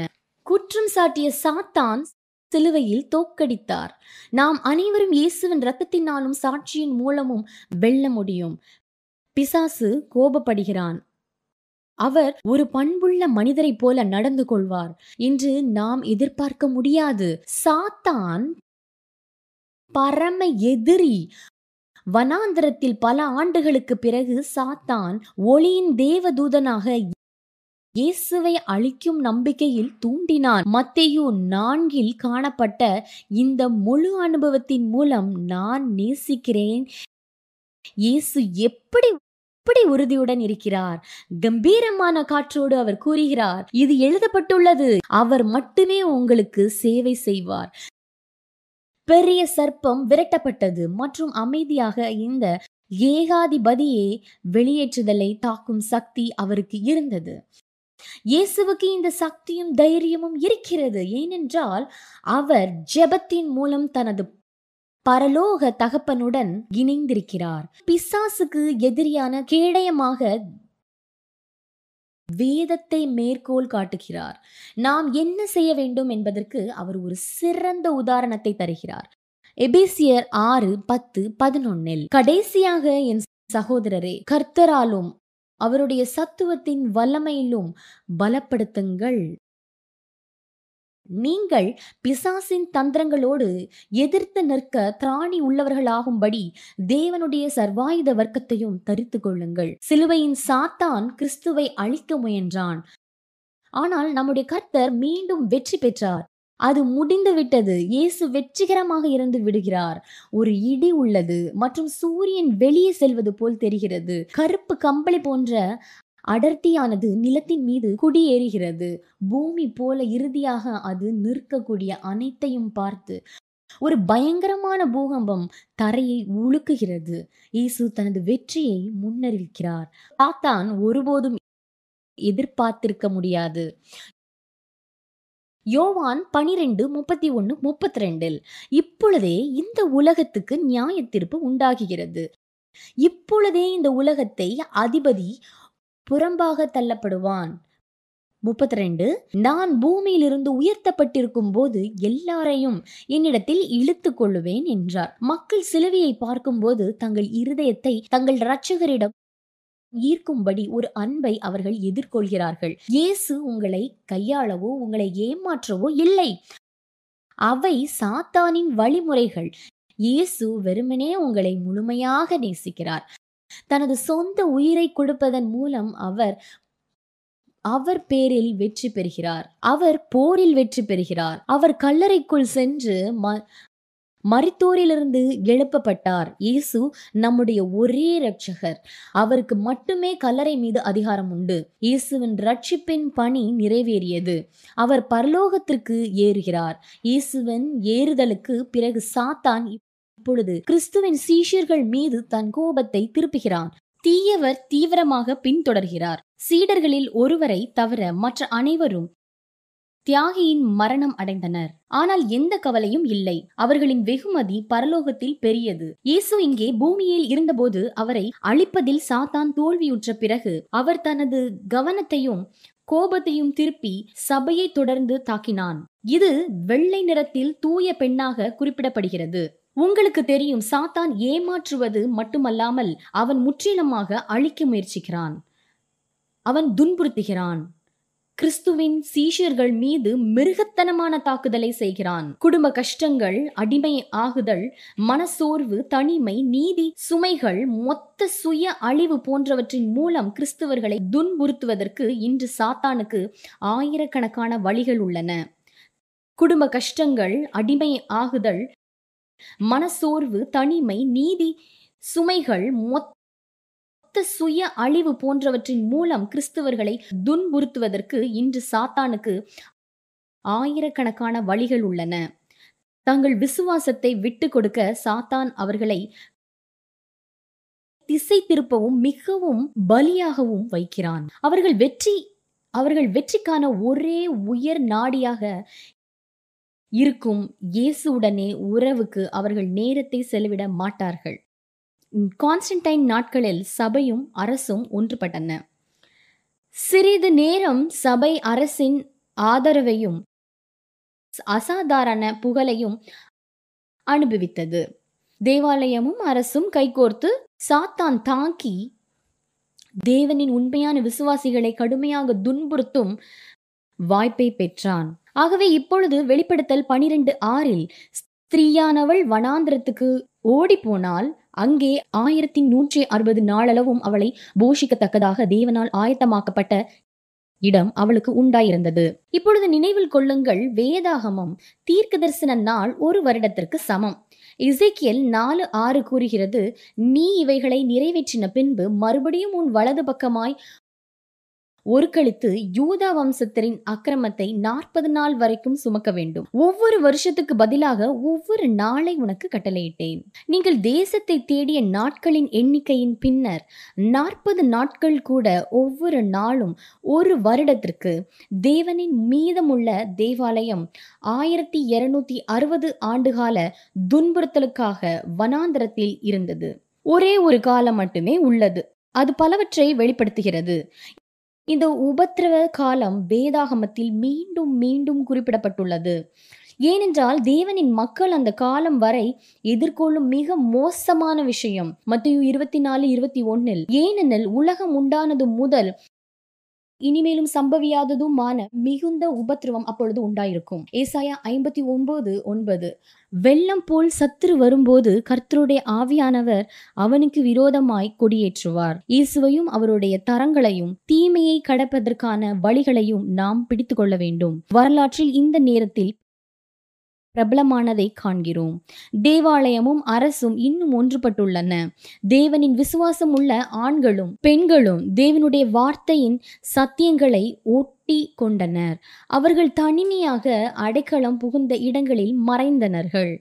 குற்றம் சாட்டிய சாத்தான் சிலுவையில் தோற்கடித்தார். நாம் அனைவரும் இயேசுவின் இரத்தத்தினாலும் சாட்சியின் மூலமும் வெல்ல முடியும். பிசாசு கோபப்படுகிறான். அவர் ஒரு பண்புள்ள மனிதரை போல நடந்து கொள்வார் என்று நாம் எதிர்பார்க்க முடியாது. சாத்தான் பரம எதிரி. வனாந்திரத்தில் பல ஆண்டுகளுக்கு பிறகு சாத்தான் ஒளியின் தேவதூதனாக இயேசுவை அழிக்கும் நம்பிக்கையில் தூண்டினான். மத்தேயு நான்கில் காணப்பட்ட இந்த முழு அனுபவத்தின் மூலம் நான் நேசிக்கிறேன். இயேசு எப்படி எப்படி உறுதியுடன் இருக்கிறார்! கம்பீரமான காற்றோடு அவர் கூறுகிறார், இது எழுதப்பட்டுள்ளது, அவர் மட்டுமே உங்களுக்கு சேவை செய்வார். பெரிய சர்ப்பம் விரட்டப்பட்டது மற்றும் அமைதியாக இந்த ஏகாதிபதியை வெளியேற்றுதலை தாக்கும் சக்தி அவருக்கு இருந்தது. இயேசுவுக்கு இந்த சக்தியும் தைரியமும் இருக்கிறது. ஏனென்றால் அவர் ஜெபத்தின் மூலம் தனது பரலோக தகப்பனுடன் இணைந்திருக்கிறார். பிசாசுக்கு எதிரியான கேடயமாக வேதத்தை மேற்கோள் காட்டுகிறார். நாம் என்ன செய்ய வேண்டும் என்பதற்கு அவர் ஒரு சிறந்த உதாரணத்தை தருகிறார். எபேசியர் ஆறு பத்து பதினொன்னில், கடைசியாக என் சகோதரரே, கர்த்தராலும் அவருடைய சத்துவத்தின் வல்லமையிலும் பலப்படுத்துங்கள். நீங்கள் பிசாசின் தந்திரங்களோடு எதிர்த்து நிற்க திராணி உள்ளவர்களாகும்படி தேவனுடைய சர்வாயுத வர்க்கத்தையும் தரித்து கொள்ளுங்கள். சிலுவையின் சாத்தான் கிறிஸ்துவை அழிக்க முயன்றான், ஆனால் நம்முடைய கர்த்தர் மீண்டும் வெற்றி பெற்றார். அது முடிந்து விட்டது. இயேசு வெற்றிகரமாக இருந்து விடுகிறார். ஒரு இடி உள்ளது மற்றும் சூரியன் வெளியே செல்வது போல் தெரிகிறது. கருப்பு கம்பளி போன்ற அடர்த்தியானது நிலத்தின் மீது குடியேறுகிறது. பூமி போல இறுதியாக அது நிற்கக்கூடிய அனைத்தையும் பார்த்து ஒரு பயங்கரமான பூகம்பம் தரையை உலுக்குகிறது. இயேசு தனது வெற்றியை முன்னறிவிக்கிறார். சாத்தான் ஒருபோதும் எதிர்பார்த்திருக்க முடியாது. யோவான் பனிரெண்டு முப்பத்தி ஒன்று முப்பத்தி ரெண்டில், இப்பொழுதே இந்த உலகத்துக்கு நியாய தீர்ப்பு உண்டாகிறது. இப்பொழுதே இந்த உலகத்தை அதிபதி புறம்பாக தள்ளப்படுவான். முப்பத்தி ரெண்டு, நான் பூமியிலிருந்து உயர்த்தப்பட்டிருக்கும் போது எல்லாரையும் என்னிடத்தில் இழுத்து கொள்ளுவேன் என்றார். மக்கள் சிலுவையை பார்க்கும்போது தங்கள் இருதயத்தை தங்கள் இரட்சகரிடம் ஈர்க்கும்படி ஒரு அன்பை அவர்கள் எதிர்கொள்கிறார்கள். இயேசு உங்களை கையாளவோ உங்களை ஏமாற்றவோ இல்லை. அவை சாத்தானின் வழிமுறைகள். இயேசு வெறுமனே உங்களை முழுமையாக நேசிக்கிறார். தனது சொந்த உயிரை கொடுப்பதன் மூலம் அவர் அவர் பேரில் வெற்றி பெறுகிறார். அவர் போரில் வெற்றி பெறுகிறார். அவர் கல்லறைக்குள் சென்று மரித்தோரிலிருந்து எழுப்பப்பட்டார். இயேசு நம்முடைய ஒரே இரட்சகர். அவருக்கு மட்டுமே கல்லறை மீது அதிகாரம் உண்டு. இயேசுவின் ரட்சிப்பின் பணி நிறைவேறியது. அவர் பரலோகத்திற்கு ஏறுகிறார். இயேசுவின் ஏறுதலுக்கு பிறகு சாத்தான் இப்பொழுது கிறிஸ்துவின் சீஷர்கள் மீது தன் கோபத்தை திருப்புகிறான். தீயவர் தீவிரமாக பின்தொடர்கிறார். சீடர்களில் ஒருவரை தவிர மற்ற அனைவரும் தியாகியின் மரணம் அடைந்தனர். ஆனால் எந்த கவலையும் இல்லை. அவர்களின் வெகுமதி பரலோகத்தில் பெரியது. இயேசு இங்கே பூமியில் இருந்தபோது அவரை அழிப்பதில் சாத்தான் தோல்வியுற்ற பிறகு அவர் தனது கவனத்தையும் கோபத்தையும் திருப்பி சபையை தொடர்ந்து தாக்கினான். இது வெள்ளை நிறத்தில் தூய பெண்ணாக குறிப்பிடப்படுகிறது. உங்களுக்கு தெரியும், சாத்தான் ஏமாற்றுவது மட்டுமல்லாமல் அவன் முற்றிலுமாக அழிக்க முயற்சிக்கிறான். அவன் துன்புறுத்துகிறான். கிறிஸ்துவின் சீஷர்கள் மீது மிருகத்தனமான தாக்குதலை செய்கிறான். குடும்ப கஷ்டங்கள், அடிமை ஆகுதல், மனசோர்வு, தனிமை, நீதி சுமைகள், மொத்த சுய அழிவு போன்றவற்றின் மூலம் கிறிஸ்துவர்களை துன்புறுத்துவதற்கு இன்று சாத்தானுக்கு ஆயிரக்கணக்கான வழிகள் உள்ளன. குடும்ப கஷ்டங்கள், அடிமை ஆகுதல், மனசோர்வு, தனிமை, நீதி சுமைகள், மொத்த சுய அழிவு போன்றவற்றின் மூலம் கிறிஸ்தவர்களை துன்புறுத்துவதற்கு இன்று சாத்தானுக்கு ஆயிரக்கணக்கான வழிகள் உள்ளன. தங்கள் விசுவாசத்தை விட்டு கொடுக்க சாத்தான் அவர்களை திசை திருப்பவும் மிகவும் பலியாகவும் வைக்கிறான். அவர்கள் வெற்றி அவர்கள் வெற்றிக்கான ஒரே உயர் நாடியாக இருக்கும் இயேசுவுடனே உறவுக்கு அவர்கள் நேரத்தை செலவிட மாட்டார்கள். கான்ஸ்டன்டைன் நாட்களில் சபையும் அரசும் ஒன்றுபட்டன. சிறிது நேரம் சபை அரசின் ஆதரவையும் அசாதாரண புகழையும் அனுபவித்தது. தேவாலயமும் அரசும் கைகோர்த்து சாத்தான் தாக்கி தேவனின் உண்மையான விசுவாசிகளை கடுமையாக துன்புறுத்தும் வாய்ப்பை பெற்றான். ஆகவே இப்பொழுது வெளிப்படுத்தல் பனிரெண்டு ஆறில் ஸ்திரீயானவள் வனாந்திரத்துக்கு ஓடி போனால் அங்கே ஆயிரத்தி நூற்றி அறுபது நாளளவும் அவளை போஷிக்கத்தக்கதாக தேவனால் ஆயத்தமாக்கப்பட்ட இடம் அவளுக்கு உண்டாயிருந்தது. இப்பொழுது நினைவில் கொள்ளுங்கள், வேதாகமம் தீர்க்க தரிசன நாள் ஒரு வருடத்திற்கு சமம். எசேக்கியேல் நாலு ஆறு கூறுகிறது, நீ இவைகளை நிறைவேற்றின பின்பு மறுபடியும் உன் வலது பக்கமாய் ஒருக்களித்து யூதா வம்சத்தின் அக்கிரமத்தை நாற்பது நாள் வரைக்கும் சுமக்க வேண்டும். ஒவ்வொரு வருஷத்துக்கு பதிலாக ஒவ்வொரு நாளை உனக்கு கட்டளையிட்டேன். நீங்கள் தேசத்தை தேடிய நாட்களின் எண்ணிக்கையின் பின்னர் நாற்பது நாட்கள் கூட ஒவ்வொரு நாளும் ஒரு வருடத்திற்கு தேவனின் மீதமுள்ள தேவாலயம் ஆயிரத்தி இருநூத்தி அறுபது ஆண்டுகால துன்புறுத்தலுக்காக வனாந்தரத்தில் இருந்தது. ஒரே ஒரு காலம் மட்டுமே உள்ளது, அது பலவற்றை வெளிப்படுத்துகிறது. இந்த உபத்திரவ காலம் வேதாகமத்தில் மீண்டும் மீண்டும் குறிப்பிடப்பட்டுள்ளது. ஏனென்றால் தேவனின் மக்கள் அந்த காலம் வரை எதிர்கொள்ளும் மிக மோசமான விஷயம். மத்தேயு இருபத்தி நாலு இருபத்தி ஒன்னில் ஏனெனில் உலகம் உண்டானது முதல் இனிமேலும் சம்பவியாததுமான மிகுந்த உபத்திரவம் அப்பொழுது உண்டாயிருக்கும். ஏசாயா ஐம்பத்தி ஒன்பது ஒன்பது வெள்ளம் போல் சத்துரு வரும்போது கர்த்தருடைய ஆவியானவர் அவனுக்கு விரோதமாய் கொடியேற்றுவார். இயேசுவையும் அவருடைய தரங்களையும் தீமையை கடப்பதற்கான வழிகளையும் நாம் பிடித்து கொள்ள வேண்டும். வரலாற்றில் இந்த நேரத்தில் பிரபலமானதை காண்கிறோம். தேவாலயமும் அரசும் இன்னும் ஒன்றுபட்டுள்ளன. தேவனின் விசுவாசம் உள்ள ஆண்களும் பெண்களும் தேவனுடைய வார்த்தையின் சத்தியங்களை ஒட்டி கொண்டனர். அவர்கள் தனிமையாக அடைக்கலம் புகுந்த இடங்களில் மறைந்தனர்கள்.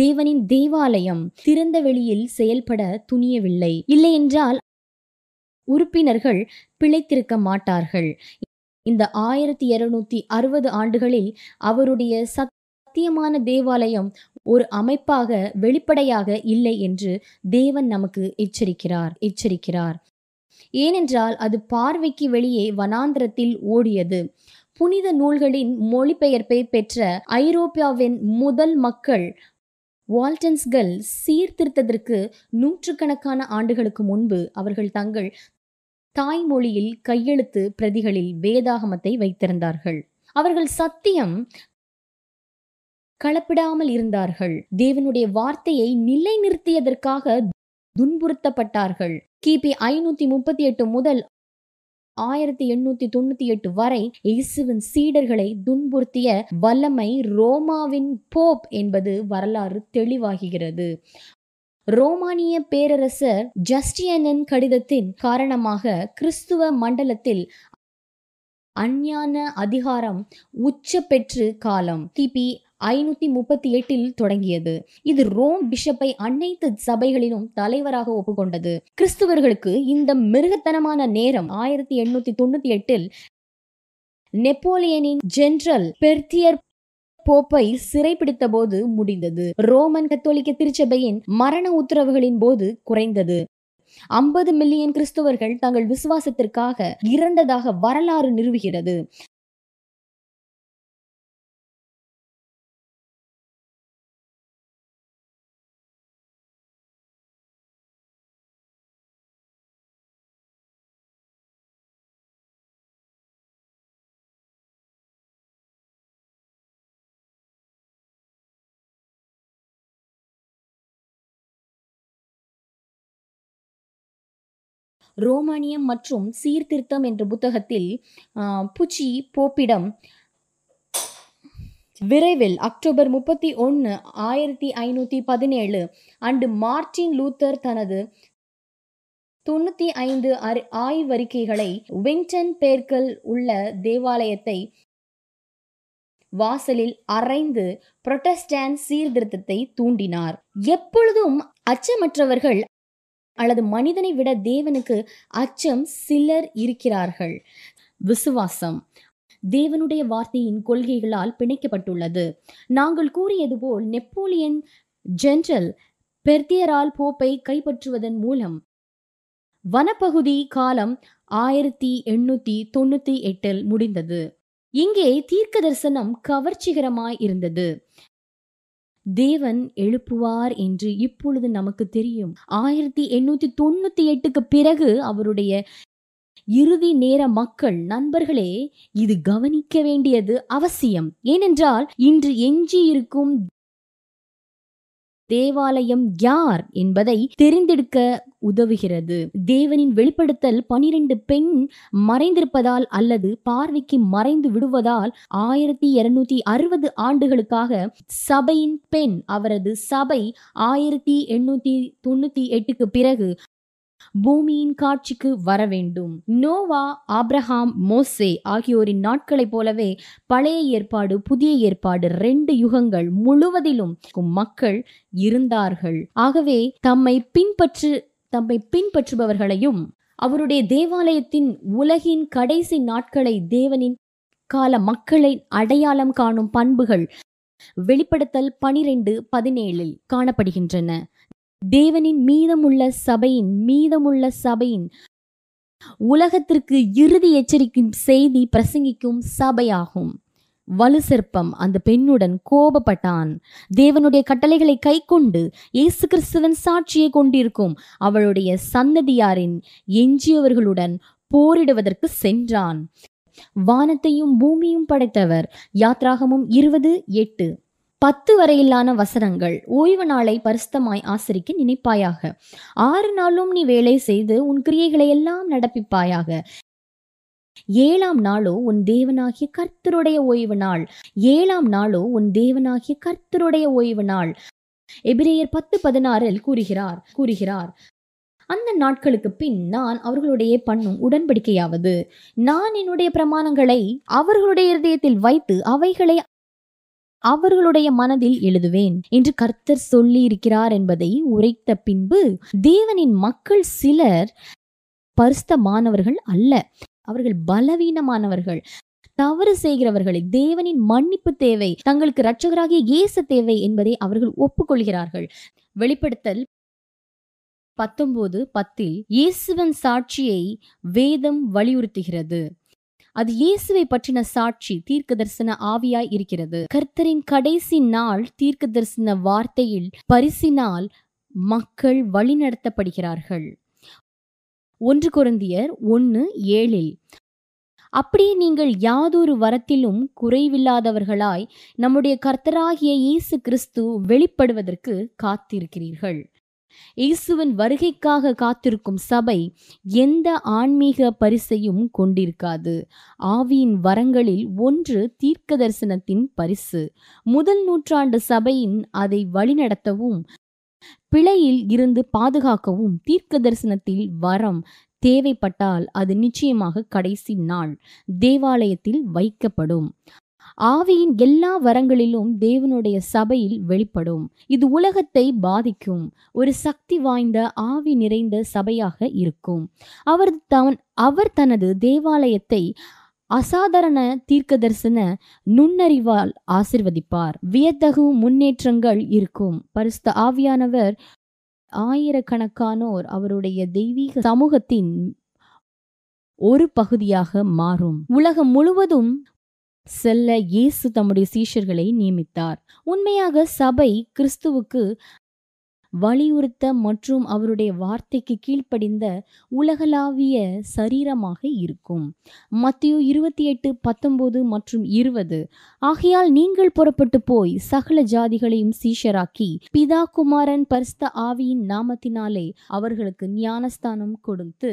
தேவனின் தேவாலயம் திறந்த வெளியில் செயல்பட துணியவில்லை, இல்லையென்றால் உறுப்பினர்கள் பிழைத்திருக்க மாட்டார்கள். இந்த ஆயிரத்தி இருநூத்தி அறுபது ஆண்டுகளில் அவருடைய சத் சத்தியமான தேவாலயம் ஒரு அமைப்பாக வெளிப்படையாக இல்லை என்று தேவன் நமக்கு எச்சரிக்கிறார் எச்சரிக்கிறார் ஏனென்றால் அது பார்வைக்கு வெளியே வனாந்திரத்தில் ஓடியது. புனித நூல்களின் மொழிபெயர்ப்பை பெற்ற ஐரோப்பாவின் முதல் மக்கள் வால்டன்ஸ்கள் சீர்திருத்தத்திற்கு நூற்றுக்கணக்கான ஆண்டுகளுக்கு முன்பு அவர்கள் தங்கள் தாய்மொழியில் கையெழுத்து பிரதிகளில் வேதாகமத்தை வைத்திருந்தார்கள். அவர்கள் சத்தியம் கலப்பிடாமல் இருந்தார்கள். தேவனுடைய வார்த்தையை நிலை நிறுத்தியதற்காக துன்புறுத்தப்பட்டார்கள். கிபி ஐநூத்தி முப்பத்தி எட்டு முதல் ஆயிரத்தி எண்ணூத்தி தொண்ணூத்தி எட்டு வரை இயேசுவின் சீடர்களை துன்புறுத்திய வல்லமை ரோமாவின் போப் என்பது வரலாறு தெளிவாகிறது. ரோமானிய பேரரசர் ஜஸ்டியனின் கடிதத்தின் காரணமாக கிறிஸ்துவ மண்டலத்தில் அஞ்ஞான அதிகாரம் உச்ச பெற்று காலம் கிபி ஐநூத்தி முப்பத்தி எட்டில் தொடங்கியது. இது ரோம் பிஷப்பை அனைத்து சபைகளிலும் தலைவராக ஒப்புக்கொண்டது. கிறிஸ்துவர்களுக்கு இந்த மிருகத்தனமான நேரம் ஆயிரத்தி எண்ணூத்தி தொண்ணூத்தி எட்டில் நெப்போலியனின் ஜெனரல் பெர்தியர் போப்பை சிறைப்பிடித்த போது முடிந்தது. ரோமன் கத்தோலிக்க திருச்சபையின் மரண உத்தரவுகளின் போது குறைந்தது. ஐம்பது மில்லியன் கிறிஸ்துவர்கள் தங்கள் விசுவாசத்திற்காக இறந்ததாக வரலாறு நிறுவுகிறது. ரோமானியம் மற்றும் சீர்திருத்தம் என்ற புத்தகத்தில் புச்சி போப்பிடம் விரைவில் அக்டோபர் முப்பத்தி ஒன்று ஆயிரத்தி ஐநூற்றி பதினேழு அன்று மார்டின் லூத்தர் தனது தொண்ணூற்றி ஐந்து ஆய்வறிக்கைகளை விங்டன் பேர்கல் உள்ள தேவாலயத்தை வாசலில் அரைந்து புரொட்டஸ்டாண்ட் சீர்திருத்தத்தை தூண்டினார். எப்பொழுதும் அச்சமற்றவர்கள் அல்லது மனிதனை விட தேவனுக்கு அச்சம் சிலர் இருக்கிறார்கள். விசுவாசம் தேவனுடைய வார்த்தையின் கொள்கைகளால் பிணைக்கப்பட்டுள்ளது. நாங்கள் கூறியது போல் நெப்போலியன் ஜெனரல் பெர்தியரால் போப்பை கைப்பற்றுவதன் மூலம் வனப்பகுதி காலம் ஆயிரத்தி எண்ணூற்றி தொண்ணூற்றி எட்டில் முடிந்தது. இங்கே தீர்க்க தரிசனம் கவர்ச்சிகரமாய் இருந்தது. தேவன் எழுப்புவார் என்று இப்பொழுது நமக்கு தெரியும். ஆயிரத்தி எண்ணூற்றி தொண்ணூற்றி எட்டுக்கு பிறகு அவருடைய இறுதி நேர மக்கள் நண்பர்களே, இது கவனிக்க வேண்டியது அவசியம். ஏனென்றால் இன்று எஞ்சி இருக்கும் தேவாலயம் யார் என்பதை தெரிந்தெடுக்க உதவுகிறது. தேவனின் வெளிப்படுத்தல் பனிரெண்டு பெண் மறைந்திருப்பதால் அல்லது பார்வைக்கு மறைந்து விடுவதால் ஆயிரத்தி இருநூத்தி அறுபது ஆண்டுகளுக்காக சபையின் பெண் அவரது சபை ஆயிரத்தி எண்ணூத்தி தொண்ணூத்தி எட்டுக்கு பிறகு பூமியின் காட்சிக்கு வர வேண்டும். நோவா, ஆப்ரஹாம், மோசே ஆகியோரின் நாட்களைப் போலவே பழைய ஏற்பாடு புதிய ஏற்பாடு ரெண்டு யுகங்கள் முழுவதிலும் மக்கள் இருந்தார்கள். ஆகவே தம்மை பின்பற்று தம்மை பின்பற்றுபவர்களையும் அவருடைய தேவாலயத்தின் உலகின் கடைசி நாட்களை தேவனின் கால மக்களை அடையாளம் காணும் பண்புகள் வெளிப்படுத்தல் பனிரெண்டு பதினேழில் காணப்படுகின்றன. தேவனின் மீதமுள்ள சபையின் மீதமுள்ள சபையின் உலகத்திற்கு இறுதி எச்சரிக்கும் செய்தி பிரசங்கிக்கும் சபையாகும். வலு சிற்பம் அந்த பெண்ணுடன் கோபப்பட்டான். தேவனுடைய கட்டளைகளை கை கொண்டு இயேசு கிறிஸ்துவின் சாட்சியை கொண்டிருக்கும் அவளுடைய சந்ததியாரின் எஞ்சியவர்களுடன் போரிடுவதற்கு சென்றான். வானத்தையும் பூமியும் படைத்தவர். யாத்ராகமும் இருபது எட்டு பத்து வரையிலான வசனங்கள். ஓய்வு நாளை பரிசுத்தமாய் ஆசரிக்க நினைப்பாயாக. ஆறு நாளும் நீ வேலை செய்து உன் கிரியைகளை எல்லாம் நடப்பிப்பாயாக. ஏழாம் நாளோ உன் தேவனாகிய கர்த்தருடைய ஓய்வு நாள். ஏழாம் நாளோ உன் தேவனாகிய கர்த்தருடைய ஓய்வு நாள். எபிரேயர் பத்து பதினாறில் கூறுகிறார் கூறுகிறார் அந்த நாட்களுக்கு பின் நான் அவர்களுடைய பண்ணும் உடன்படிக்கையாவது நான் என்னுடைய பிரமாணங்களை அவர்களுடைய இருதயத்தில் வைத்து அவைகளை அவர்களுடைய மனதில் எழுதுவேன் என்று கர்த்தர் சொல்லி இருக்கிறார் என்பதை உரைத்த பின்பு தேவனின் மக்கள் சிலர் பரிசுத்தமானவர்கள் அல்ல, அவர்கள் பலவீனமானவர்கள், தவறு செய்கிறவர்களை தேவனின் மன்னிப்பு தேவை, தங்களுக்கு இரட்சகராகிய இயேசு தேவை என்பதை அவர்கள் ஒப்புக்கொள்கிறார்கள். வெளிப்படுத்தல் பத்தொன்பது பத்தில் இயேசுவின் சாட்சியை வேதம் வலியுறுத்துகிறது. அது இயேசுவை பற்றின சாட்சி தீர்க்க தரிசன ஆவியாய் இருக்கிறது. கர்த்தரின் கடைசி நாள் தீர்க்க தரிசன வார்த்தையில் பரிசினால் மக்கள் வழிநடத்தப்படுகிறார்கள். ஒன்று கொரிந்தியர் ஒன்று ஏழில் அப்படியே நீங்கள் யாதொரு வரத்திலும் குறைவில்லாதவர்களாய் நம்முடைய கர்த்தராகிய இயேசு கிறிஸ்து வெளிப்படுவதற்கு காத்திருக்கிறீர்கள். இயேசுவின் வருகைக்காக காத்திருக்கும் சபை எந்த ஆன்மீக பரிசையும் கொண்டிருக்காது. ஆவியின் வரங்களில் ஒன்று தீர்க்க தரிசனத்தின் பரிசு. முதல் நூற்றாண்டு சபையின் அதை வழிநடத்தவும் பிழையில் இருந்து பாதுகாக்கவும் தீர்க்க தரிசனத்தில் வரம் தேவைப்பட்டால் அது நிச்சயமாக கடைசி நாள் தேவாலயத்தில் வைக்கப்படும். ஆவியின் எல்லா வரங்களிலும் தேவனுடைய சபையில் வெளிப்படும். இது உலகத்தை பாதிக்கும் ஒரு சக்தி வாய்ந்த ஆவி நிறைந்த சபையாக இருக்கும். அவர் தன் அவர் தனது தேவாலயத்தை அசாதாரண தீர்க்க தரிசன நுண்ணறிவால் ஆசிர்வதிப்பார். வியத்தகு முன்னேற்றங்கள் இருக்கும். பரிசுத்த ஆவியானவர் ஆயிரக்கணக்கானோர் அவருடைய தெய்வீக சமூகத்தின் ஒரு பகுதியாக மாறும். உலகம் முழுவதும் செல்ல இயேசு தம்முடைய சீஷர்களை நியமித்தார். உண்மையாக சபை கிறிஸ்துவுக்கு வலியுறுத்த மற்றும் அவருடைய வார்த்தைக்கு கீழ்ப்படிந்த உலகளாவிய சரீரமாக இருக்கும். மத்தேயு இருபத்தி எட்டு பத்தொன்பது மற்றும் இருபது. ஆகையால் நீங்கள் புறப்பட்டு போய் சகல ஜாதிகளையும் சீஷராக்கி பிதா குமாரன் பரிசுத்த ஆவியின் நாமத்தினாலே அவர்களுக்கு ஞானஸ்தானம் கொடுத்து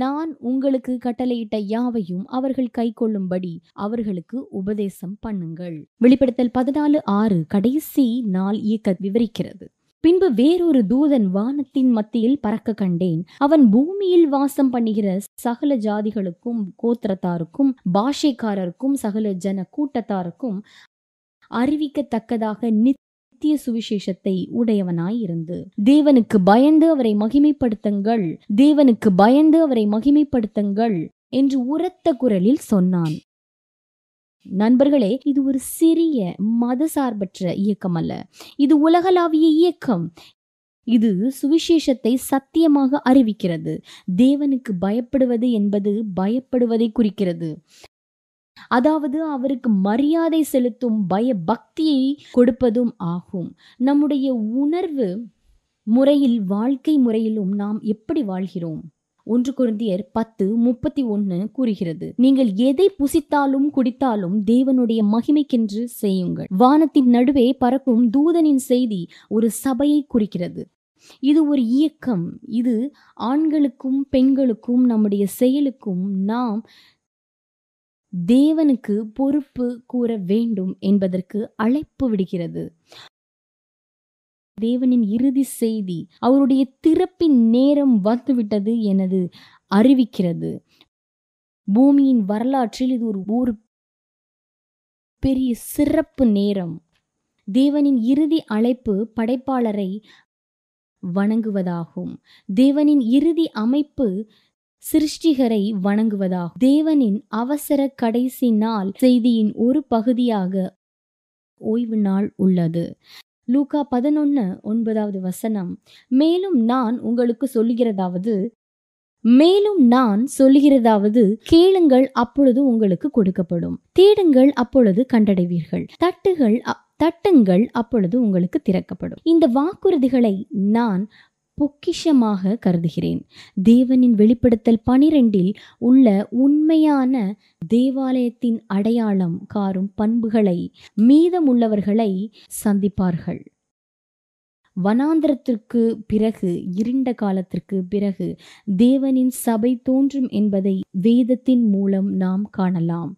நான் உங்களுக்கு கட்டளையிட்ட யாவையும் அவர்கள் கை கொள்ளும்படி அவர்களுக்கு உபதேசம் பண்ணுங்கள். வெளிப்படுத்தல் பதினாலு ஆறு கடைசி நாள் இயக்க விவரிக்கிறது. பின்பு வேறொரு தூதன் வானத்தின் மத்தியில் பறக்க கண்டேன். அவன் பூமியில் வாசம் பண்ணுகிற சகல ஜாதிகளுக்கும் கோத்திரத்தாருக்கும் பாஷைக்காரருக்கும் சகல ஜன கூட்டத்தாருக்கும் அறிவிக்கத்தக்கதாக நித்திய சுவிசேஷத்தை உடையவனாயிருந்து தேவனுக்கு பயந்து அவரை மகிமைப்படுத்துங்கள் தேவனுக்கு பயந்து அவரை மகிமைப்படுத்துங்கள் என்று உரத்த குரலில் சொன்னான். நண்பர்களே, இது ஒரு சிறிய மத சார்பற்ற இயக்கம் அல்ல. இது உலகளாவிய இயக்கம். இது சுவிசேஷத்தை சத்தியமாக அறிவிக்கிறது. தேவனுக்கு பயப்படுவது என்பது பயப்படுவதை குறிக்கிறது. அதாவது அவருக்கு மரியாதை செலுத்தும் பய பக்தியை கொடுப்பதும் ஆகும். நம்முடைய உணர்வு முறையில் வாழ்க்கை முறையிலும் நாம் எப்படி வாழ்கிறோம்? ஒன்று கொரிந்தியர் பத்து முப்பத்தி ஒன்று கூறுகிறது, நீங்கள் எதை புசித்தாலும் குடித்தாலும் தேவனுடைய மகிமைக்கென்று செய்யுங்கள். வானத்தின் நடுவே பறக்கும் தூதனின் செய்தி ஒரு சபையை குறிக்கிறது. இது ஒரு இயக்கம். இது ஆண்களுக்கும் பெண்களுக்கும் நம்முடைய செயலுக்கும் நாம் தேவனுக்கு பொறுப்பு கூற வேண்டும் என்பதற்கு அழைப்பு விடுகிறது. தேவனின் இறுதி செய்தி அவருடைய திறப்பின் நேரம் வந்துவிட்டது எனது அறிவிக்கிறது. பூமியின் வரலாற்றில் இது ஒரு ஒரு பெரிய சிறப்பு நேரம். தேவனின் இறுதி அழைப்பு படைப்பாளரை வணங்குவதாகும். தேவனின் இறுதி அமைப்பு சிருஷ்டிகரை வணங்குவதாகும். தேவனின் அவசர கடைசி நாள் செய்தியின் ஒரு பகுதியாக ஓய்வு நாள் உள்ளது. லூக்கா பதினொன்று ஒன்பதாவது வசனம், மேலும் நான் உங்களுக்கு சொல்லுகிறதாவது மேலும் நான் சொல்லுகிறதாவது கேளுங்கள் அப்பொழுது உங்களுக்கு கொடுக்கப்படும், தேடுங்கள் அப்பொழுது கண்டடைவீர்கள், தட்டுகள் தட்டுங்கள் அப்பொழுது உங்களுக்கு திறக்கப்படும். இந்த வாக்குறுதிகளை நான் பொக்கிஷமாக கருதுகிறேன். தேவனின் வெளிப்படுத்தல் பனிரெண்டில் உள்ள உண்மையான தேவாலயத்தின் அடையாளம் காரும் பண்புகளை மீதமுள்ளவர்களை சந்திப்பார்கள். வனாந்திரத்திற்கு பிறகு, இருண்ட காலத்திற்கு பிறகு தேவனின் சபை தோன்றும் என்பதை வேதத்தின் மூலம் நாம் காணலாம்.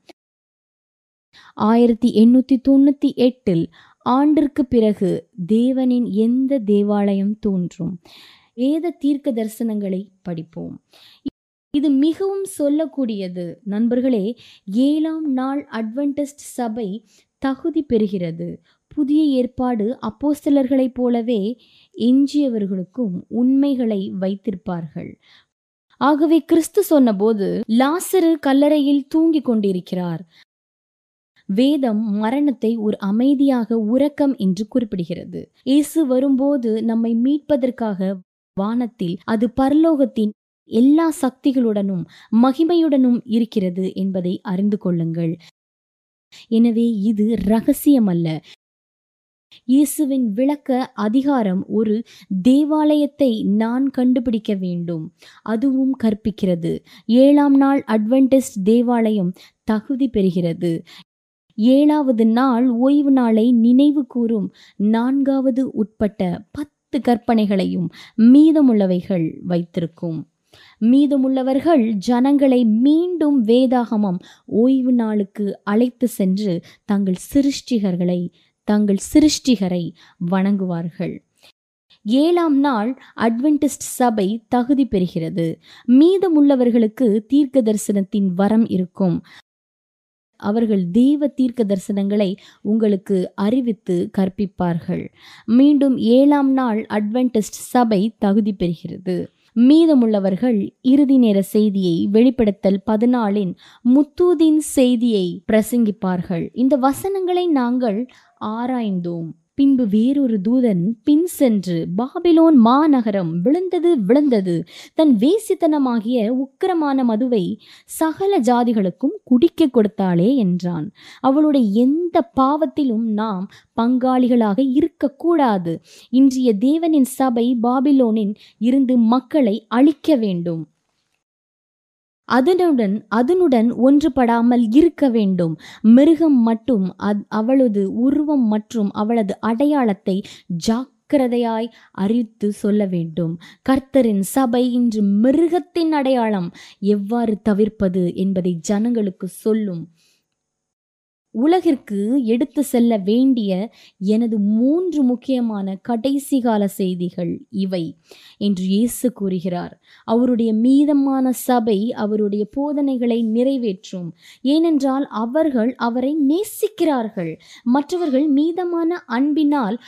ஆயிரத்தி எண்ணூத்தி தொண்ணூத்தி எட்டில் ஆண்டிற்கு பிறகு தேவனின் எந்த தேவாலயம் தோன்றும்? வேத தீர்க்க தரிசனங்களை படிப்போம். இது மிகவும் சொல்லக்கூடியது. நண்பர்களே, ஏழாம் நாள் அட்வென்டிஸ்ட் சபை தகுதி பெறுகிறது. புதிய ஏற்பாடு அப்போஸ்தலர்களைப் போலவே எஞ்சியவர்களுக்கும் உண்மைகளை வைத்திருப்பார்கள். ஆகவே கிறிஸ்து சொன்னபோது லாசரு கல்லறையில் தூங்கிக் கொண்டிருக்கிறார். வேதம் மரணத்தை ஒரு அமைதியாக உறக்கம் என்று குறிப்பிடுகிறது. இயேசு வரும்போது நம்மை மீட்பதற்காக வானத்தில் அது பரலோகத்தின் எல்லா சக்திகளுடனும் மகிமையுடனும் இருக்கிறது என்பதை அறிந்து கொள்ளுங்கள். எனவே இது இரகசியமல்ல. இயேசுவின் விளக்க அதிகாரம் ஒரு தேவாலயத்தை நான் கண்டுபிடிக்க வேண்டும், அதுவும் கற்பிக்கிறது. ஏழாம் நாள் அட்வென்டிஸ்ட் தேவாலயம் தகுதி பெறுகிறது. ஏழாவது நாள் ஓய்வு நாளை நினைவு கூறும் நான்காவது உட்பட்ட பத்து கற்பனைகளையும் மீதமுள்ளவைகள் வைத்திருக்கும். மீதமுள்ளவர்கள் ஜனங்களை மீண்டும் வேதாகமம் ஓய்வு நாளுக்கு அழைத்து சென்று தங்கள் சிருஷ்டிகர்களை தங்கள் சிருஷ்டிகரை வணங்குவார்கள். ஏழாம் நாள் அட்வென்டிஸ்ட் சபை தகுதி பெறுகிறது. மீதமுள்ளவர்களுக்கு தீர்க்க தரிசனத்தின் வரம் இருக்கும். அவர்கள் தேவ தீர்க்க தரிசனங்களை உங்களுக்கு அறிவித்து கற்பிப்பார்கள். மீண்டும் ஏழாம் நாள் அட்வென்டிஸ்ட் சபை தகுதி பெறுகிறது. மீதமுள்ளவர்கள் இறுதி நேர செய்தியை வெளிப்படுத்தல் பதினாலின் முத்தூதின் செய்தியை பிரசங்கிப்பார்கள். இந்த வசனங்களை நாங்கள் ஆராய்ந்தோம். பின்பு வேறொரு தூதன் பின் சென்று, பாபிலோன் மாநகரம் விழுந்தது விழுந்தது, தன் வேசித்தனமாகிய உக்கிரமான மதுவை சகல ஜாதிகளுக்கும் குடிக்க கொடுத்தாளே என்றான். அவளுடைய எந்த பாவத்திலும் நாம் பங்காளிகளாக இருக்கக்கூடாது. இன்றைய தேவனின் சபை பாபிலோனின் இருந்து மக்களை அழிக்க வேண்டும், அதனுடன் அதனுடன் ஒன்றுபடாமல் இருக்க வேண்டும். மிருகம் மட்டும் அவளது உருவம் மற்றும் அவளது அடையாளத்தை ஜாக்கிரதையாய் அறிந்து சொல்ல வேண்டும். கர்த்தரின் சபை இன்று மிருகத்தின் அடையாளம் எவ்வாறு தவிர்ப்பது என்பதை ஜனங்களுக்கு சொல்லும். உலகிற்கு எடுத்து செல்ல வேண்டிய எனது மூன்று முக்கியமான கடைசி கால செய்திகள் இவை என்று இயேசு கூறுகிறார். அவருடைய மீதமான சபை அவருடைய போதனைகளை நிறைவேற்றும், ஏனென்றால் அவர்கள் அவரை நேசிக்கிறார்கள். மற்றவர்கள் மீதமான அன்பினால்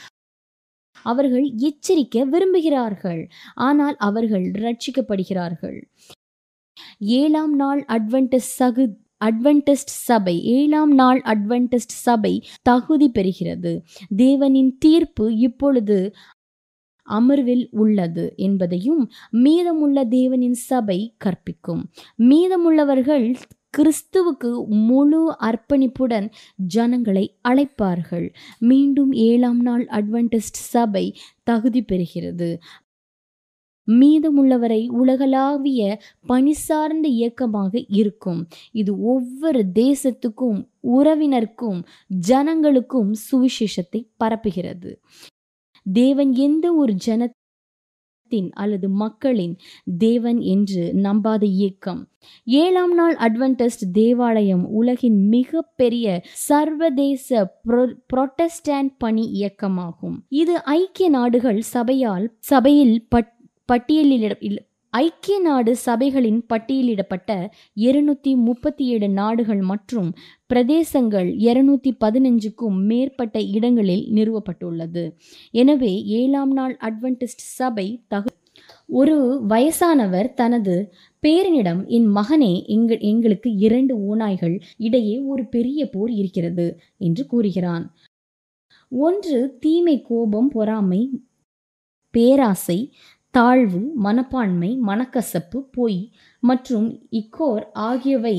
அவர்கள் எச்சரிக்க விரும்புகிறார்கள், ஆனால் அவர்கள் ரட்சிக்கப்படுகிறார்கள். ஏழாம் நாள் அட்வென்டிஸ்ட் சகு அட்வென்டிஸ்ட் சபை ஏழாம் நாள் அட்வென்டிஸ்ட் சபை தகுதி பெறுகிறது. தேவனின் தீர்ப்பு இப்பொழுது அமர்வில் உள்ளது என்பதையும் மீதமுள்ள தேவனின் சபை கற்பிக்கும். மீதமுள்ளவர்கள் கிறிஸ்துவுக்கு முழு அர்ப்பணிப்புடன் ஜனங்களை அழைப்பார்கள். மீண்டும் ஏழாம் நாள் அட்வென்டிஸ்ட் சபை தகுதி பெறுகிறது. மீதமுள்ளவரை உலகளாவிய பணி சார்ந்த இயக்கமாக இருக்கும். இது ஒவ்வொரு தேசத்துக்கும், உறவினருக்கும், ஜனங்களுக்கும் சுவிசேஷத்தை பரப்புகிறது. தேவன் எந்த ஒரு ஜனத்தின் அல்லது மக்களின் தேவன் என்று நம்பாத இயக்கம். ஏழாம் நாள் அட்வென்டிஸ்ட் தேவாலயம் உலகின் மிக பெரிய சர்வதேச புரொட்டஸ்டன்ட் பணி இயக்கமாகும். இது ஐக்கிய நாடுகள் சபையால் சபையில் பட் பட்டியலில் ஐக்கிய நாடு சபைகளின் பட்டியலிடப்பட்ட இருநூத்தி முப்பத்தி ஏழு நாடுகள் மற்றும் பிரதேசங்கள் இருநூத்தி பதினஞ்சுக்கும் மேற்பட்ட இடங்களில் நிறுவப்பட்டுள்ளது. எனவே ஏழாம் நாள் அட்வென்டிஸ்ட் சபை தகு ஒரு வயசானவர் தனது பேரனிடம், என் மகனே, எங்கள் எங்களுக்கு இரண்டு ஓநாய்கள் இடையே ஒரு பெரிய போர் இருக்கிறது என்று கூறுகிறான். ஒன்று தீமை, கோபம், பொறாமை, பேராசை, தாழ்வு, மனப்பான்மை, மனக்கசப்பு, பொய் மற்றும் இக்கோர் ஆகியவை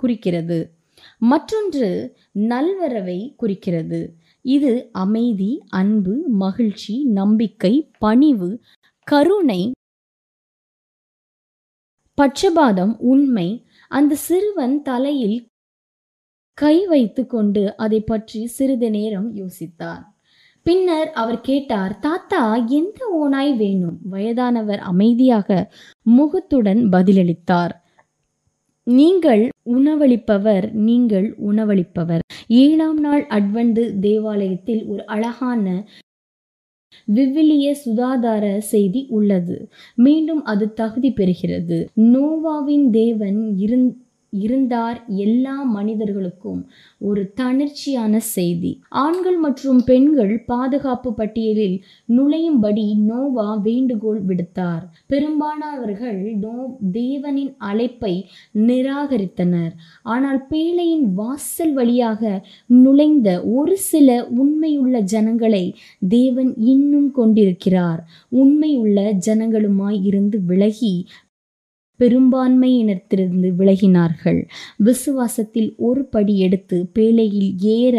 குறிக்கிறது. மற்றொன்று நல்வரவை குறிக்கிறது. இது அமைதி, அன்பு, மகிழ்ச்சி, நம்பிக்கை, பணிவு, கருணை, பட்சபாதம், உண்மை. அந்த சிறுவன் தலையில் கை வைத்து கொண்டு அதை பற்றி சிறிது நேரம் யோசித்தார். பின்னர் அவர் கேட்டார், தாத்தா, எந்த ஓநாய் வேணும்? வயதானவர் அமைதியாக முகத்துடன் பதிலளித்தார், நீங்கள் உணவளிப்பவர், நீங்கள் உணவளிப்பவர். ஏழாம் நாள் அட்வென்ட் தேவாலயத்தில் ஒரு அழகான விவிலிய சுதாதார செய்தி உள்ளது. மீண்டும் அது தகுதி பெறுகிறது. நோவாவின் தேவன் இருந் இருந்தார் எல்லா மனிதர்களுக்கும் ஒரு தணர்ச்சியான செய்தி. ஆண்கள் மற்றும் பெண்கள் பாதுகாப்பு பட்டியலில் நுழையும்படி நோவா வேண்டுகோள் விடுத்தார். பெரும்பாலானவர்கள் தேவனின் அழைப்பை நிராகரித்தனர், ஆனால் பேழையின் வாசல் வழியாக நுழைந்த ஒரு சில உண்மையுள்ள ஜனங்களை தேவன் இன்னும் கொண்டிருக்கிறார். உண்மையுள்ள ஜனங்களுமாய் இருந்து விலகி பெரும்பான்மையினத்திலிருந்து விலகினார்கள். விசுவாசத்தில் ஒரு படி எடுத்து பேழையில் ஏற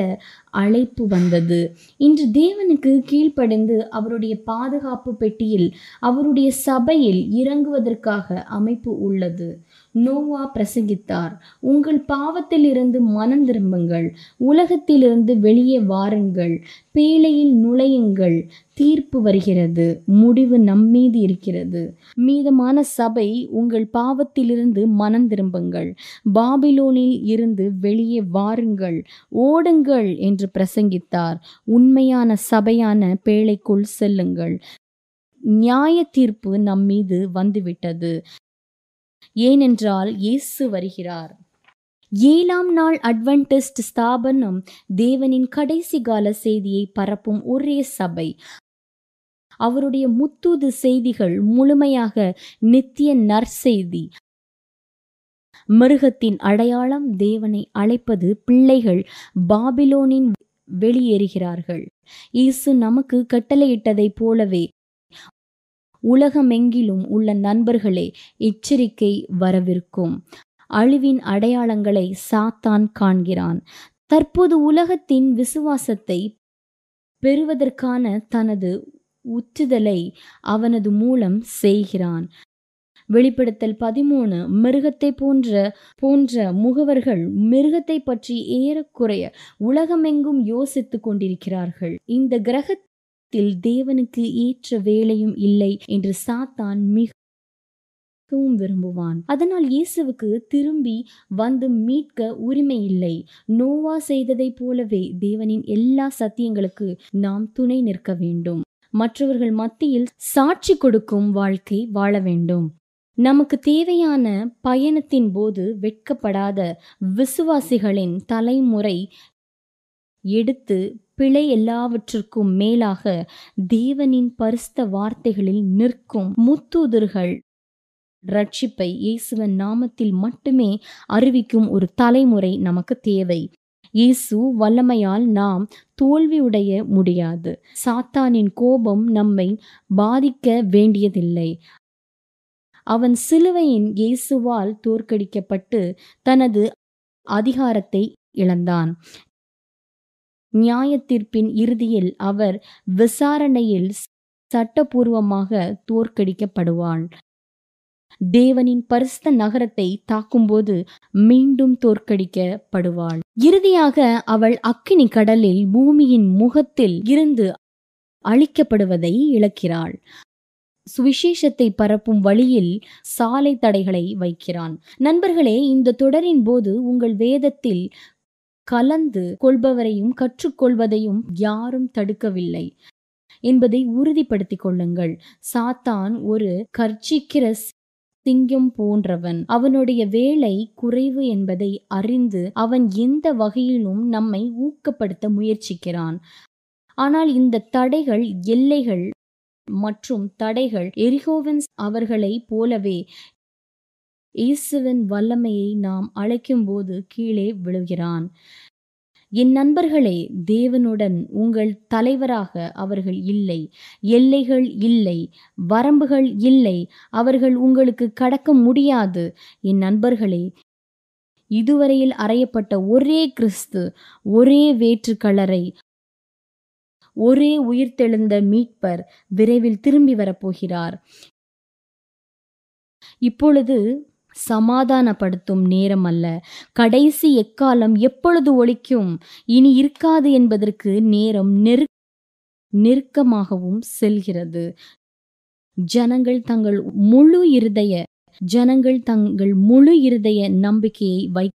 அழைப்பு வந்தது. இன்று தேவனுக்கு கீழ்ப்படைந்து அவருடைய பாதுகாப்பு பெட்டியில் அவருடைய சபையில் இறங்குவதற்காக அமைப்பு உள்ளது. நோவா பிரசங்கித்தார், உங்கள் பாவத்திலிருந்து மனம் திரும்புங்கள், உலகத்திலிருந்து வெளியே வாருங்கள், பேழையில் நுழையுங்கள், தீர்ப்பு வருகிறது, முடிவு நம்மீது இருக்கிறது. மீதமான சபை, உங்கள் பாவத்திலிருந்து மனம் திரும்புங்கள், பாபிலோனில் இருந்து வெளியே வாருங்கள், ஓடுங்கள் என்று பிரசங்கித்தார். உண்மையான சபையான பேழைக்குள் செல்லுங்கள். நியாய தீர்ப்பு நம்மீது வந்துவிட்டது, ஏனென்றால் இயேசு வருகிறார். ஏழாம் நாள் அட்வென்டிஸ்ட் ஸ்தாபனம் தேவனின் கடைசி கால செய்தியை பரப்பும் ஒரே சபை. அவருடைய முத்தூது செய்திகள் முழுமையாக நித்திய நற்செய்தி. மிருகத்தின் அடையாளம், தேவனை அழைப்பது, பிள்ளைகள் பாபிலோனின் வெளியேறுகிறார்கள். இயேசு நமக்கு கட்டளையிட்டதைப் போலவே உலகமெங்கிலும் உள்ள நண்பர்களே, எச்சரிக்கை வரவிருக்கும். அழிவின் அடையாளங்களை சாத்தான் காண்கிறான். தற்போது உலகத்தின் விசுவாசத்தை பெறுவதற்கான தனது உற்றுதலை அவனது மூலம் செய்கிறான். வெளிப்படுத்தல் பதிமூணு, மிருகத்தை போன்ற போன்ற முகவர்கள் மிருகத்தை பற்றி ஏறக்குறைய உலகமெங்கும் யோசித்து கொண்டிருக்கிறார்கள். இந்த கிரகத்தில் தேவனுக்கு ஏற்ற வேலையும் இல்லை என்று சாத்தான் மிகவும் விரும்புவான். அதனால் இயேசுவுக்கு திரும்பி வந்து மீட்க உரிமை இல்லை. நோவா செய்ததை போலவே தேவனின் எல்லா சத்தியங்களுக்கு நாம் துணை நிற்க வேண்டும். மற்றவர்கள் மத்தியில் சாட்சி கொடுக்கும் வாழ்க்கை வாழ வேண்டும். நமக்கு தேவையான பயணத்தின் போது வெட்கப்படாத விசுவாசிகளின் தலைமுறை எடுத்து பிழை எல்லாவற்றிற்கும் மேலாக தேவனின் பரிசுத்த வார்த்தைகளில் நிற்கும் முத்தூதர்கள் ரட்சிப்பை இயேசுவின் நாமத்தில் மட்டுமே அறிவிக்கும் ஒரு தலைமுறை நமக்கு தேவை. இயேசு வல்லமையால் நாம் தோல்வியுடைய முடியாது. சாத்தானின் கோபம் நம்மை பாதிக்க வேண்டியதில்லை. அவன் சிலுவையின் இயேசுவால் தோற்கடிக்கப்பட்டு தனது அதிகாரத்தை இழந்தான். நியாயத்தீர்ப்பின் இறுதியில் அவர் விசாரணையில் சட்டபூர்வமாக தோற்கடிக்கப்படுவான். தேவனின் பரிசுத்த நகரத்தை தாக்கும்போது மீண்டும் தோற்கடிக்கப்படுவாள். இறுதியாக அவள் அக்கினி கடலில் பூமியின் முகத்தில் இருந்து அழிக்கப்படுவதை இழக்கிறாள். சுவிசேஷத்தை பரப்பும் வழியில் சாலை தடைகளை வைக்கிறான். நண்பர்களே, இந்த தொடரின் போது உங்கள் வேதத்தில் கலந்து கொள்பவரையும் கற்றுக்கொள்வதையும் யாரும் தடுக்கவில்லை என்பதை உறுதிப்படுத்திக் கொள்ளுங்கள். சாத்தான் ஒரு கர்ச்சிக்கிற சிங்கம் போன்றவன். அவனுடைய வேலை குறைவு என்பதை அறிந்து அவன் எந்த வகையிலும் நம்மை ஊக்கப்படுத்த முயற்சிக்கிறான். ஆனால் இந்த தடைகள், எல்லைகள் மற்றும் தடைகள் எரிகோவன்ஸ் அவர்களை போலவே இயேசுவின் வல்லமையை நாம் அழைக்கும் போது கீழே விழுகிறான். என் நண்பர்களே, தேவனுடன் உங்கள் தலைவராக அவர்கள் இல்லை. எல்லைகள் இல்லை, வரம்புகள் இல்லை, அவர்கள் உங்களுக்கு கடக்க முடியாது. என் நண்பர்களே, இதுவரையில் அறையப்பட்ட ஒரே கிறிஸ்து, ஒரே வேற்றுக்கலரை, ஒரே உயிர்த்தெழுந்த மீட்பர் விரைவில் திரும்பி வரப்போகிறார். இப்பொழுது சமாதானப்படுத்தும் நேரம் அல்ல. கடைசி எக்காலம் எப்பொழுது ஒலிக்கும், இனி இருக்காது என்பதற்கு நேரம் நெரு நெருக்கமாகவும் செல்கிறது. ஜனங்கள் தங்கள் முழு இருதய ஜனங்கள் தங்கள் முழு இருதய நம்பிக்கையை வை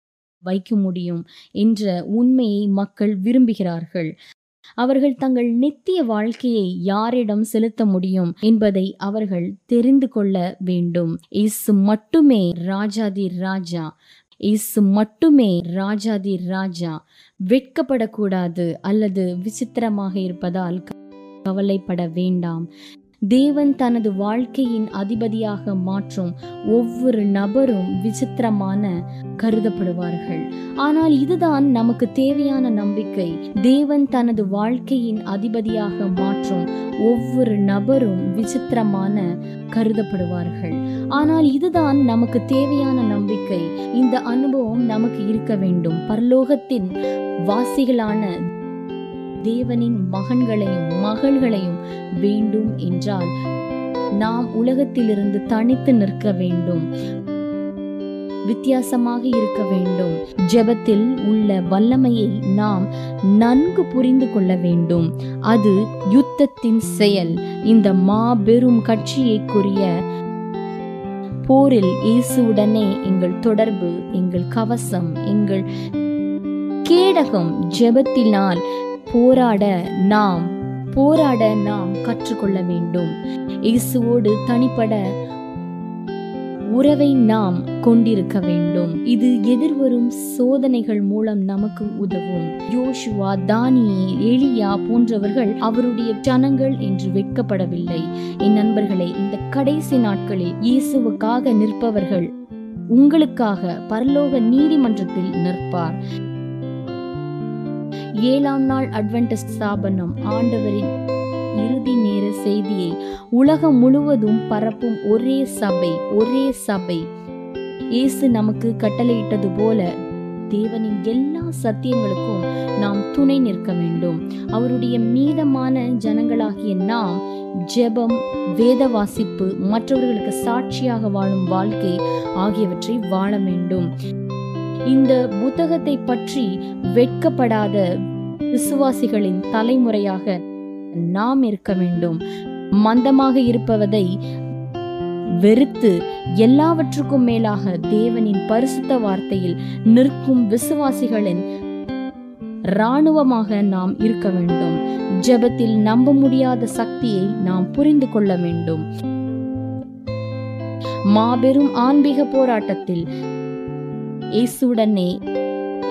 வைக்க முடியும் என்ற உண்மையை மக்கள் விரும்புகிறார்கள். அவர்கள் தங்கள் நித்திய வாழ்க்கையை யாரிடம் செலுத்த முடியும் என்பதை அவர்கள் தெரிந்து கொள்ள வேண்டும். இயேசு மட்டுமே ராஜாதி ராஜா. இயேசு மட்டுமே ராஜாதி ராஜா. வெட்கப்படக்கூடாது அல்லது விசித்திரமாக இருப்பதால் கவலைப்பட வேண்டாம். தேவன் தனது வாழ்க்கையின் அதிபதியாக மாற்றும் ஒவ்வொரு நபரும் விசித்திரமான கருதப்படுவார்கள். ஆனால் இதுதான் நமக்கு தேவையான நம்பிக்கை. தேவன் தனது வாழ்க்கையின் அதிபதியாக மாற்றும் ஒவ்வொரு நபரும் விசித்திரமான கருதப்படுவார்கள். ஆனால் இதுதான் நமக்கு தேவையான நம்பிக்கை. இந்த அனுபவம் நமக்கு இருக்க வேண்டும். பரலோகத்தின் வாசிகளான தேவனின் மகன்களையும் மகள்களையும் வேண்டும் என்றால் நாம் உலகத்திலிருந்து தனித்து நிற்க வேண்டும், வித்தியாசமாக இருக்க வேண்டும். ஜெபத்தில் உள்ள வல்லமையை நாம் நன்கு புரிந்து கொள்ள வேண்டும். அது யுத்தத்தின் செயல். இந்த மாபெரும் கட்சியைக்குரிய போரில் இயேசுவுடனே எங்கள் தொடர்பு, எங்கள் கவசம், எங்கள் கேடகம். ஜெபத்தினால் போராட நாம் போராட நாம் கற்றுக்கொள்ள வேண்டும். இயேசுவோடு தனிப்பட உறவை நாம் கொண்டிருக்க வேண்டும். இது எதிர்வரும் சோதனைகள் மூலம் நமக்கு உதவும். யோசுவா, தானியேல், எலியா போன்றவர்கள் அவருடைய ஜனங்கள் என்று வெட்கப்படவில்லை. என் நண்பர்களே, இந்த கடைசி நாட்களில் இயேசுவுக்காக நிற்பவர்கள் உங்களுக்காக பரலோக நீதிமன்றத்தில் நிற்பார். ஏழாம் நாள் அட்வென்டிஸ்ட் ஸ்தாபனம் ஆண்டவரின் இறுதி நேர செய்தியை உலகம் முழுவதும் பரப்பும் ஒரே சபை ஒரே சபை. இயேசு நமக்கு கட்டளையிட்டது போல தேவனின் எல்லா சத்தியங்களுக்கும் நாம் துணை நிற்க வேண்டும். அவருடைய மீதமான ஜனங்களாகிய நாம் ஜெபம், வேத வாசிப்பு, மற்றவர்களுக்கு சாட்சியாக வாழும் வாழ்க்கை ஆகியவற்றை வாழ வேண்டும். இந்த புத்தகத்தை பற்றி வெட்கப்படாத விசுவாசிகளின் தலைமுறையாக நாம் இருக்க வேண்டும். மந்தமாக இருப்பதை வெறுத்து எல்லாவற்றுக்கும் மேலாக தேவனின் பரிசுத்த வார்த்தையில் நிற்கும் விசுவாசிகளின் இராணுவமாக நாம் இருக்க வேண்டும். ஜெபத்தில் நம்ப முடியாத சக்தியை நாம் புரிந்து கொள்ள வேண்டும். மாபெரும் ஆன்மீக போராட்டத்தில் இயேசுடனே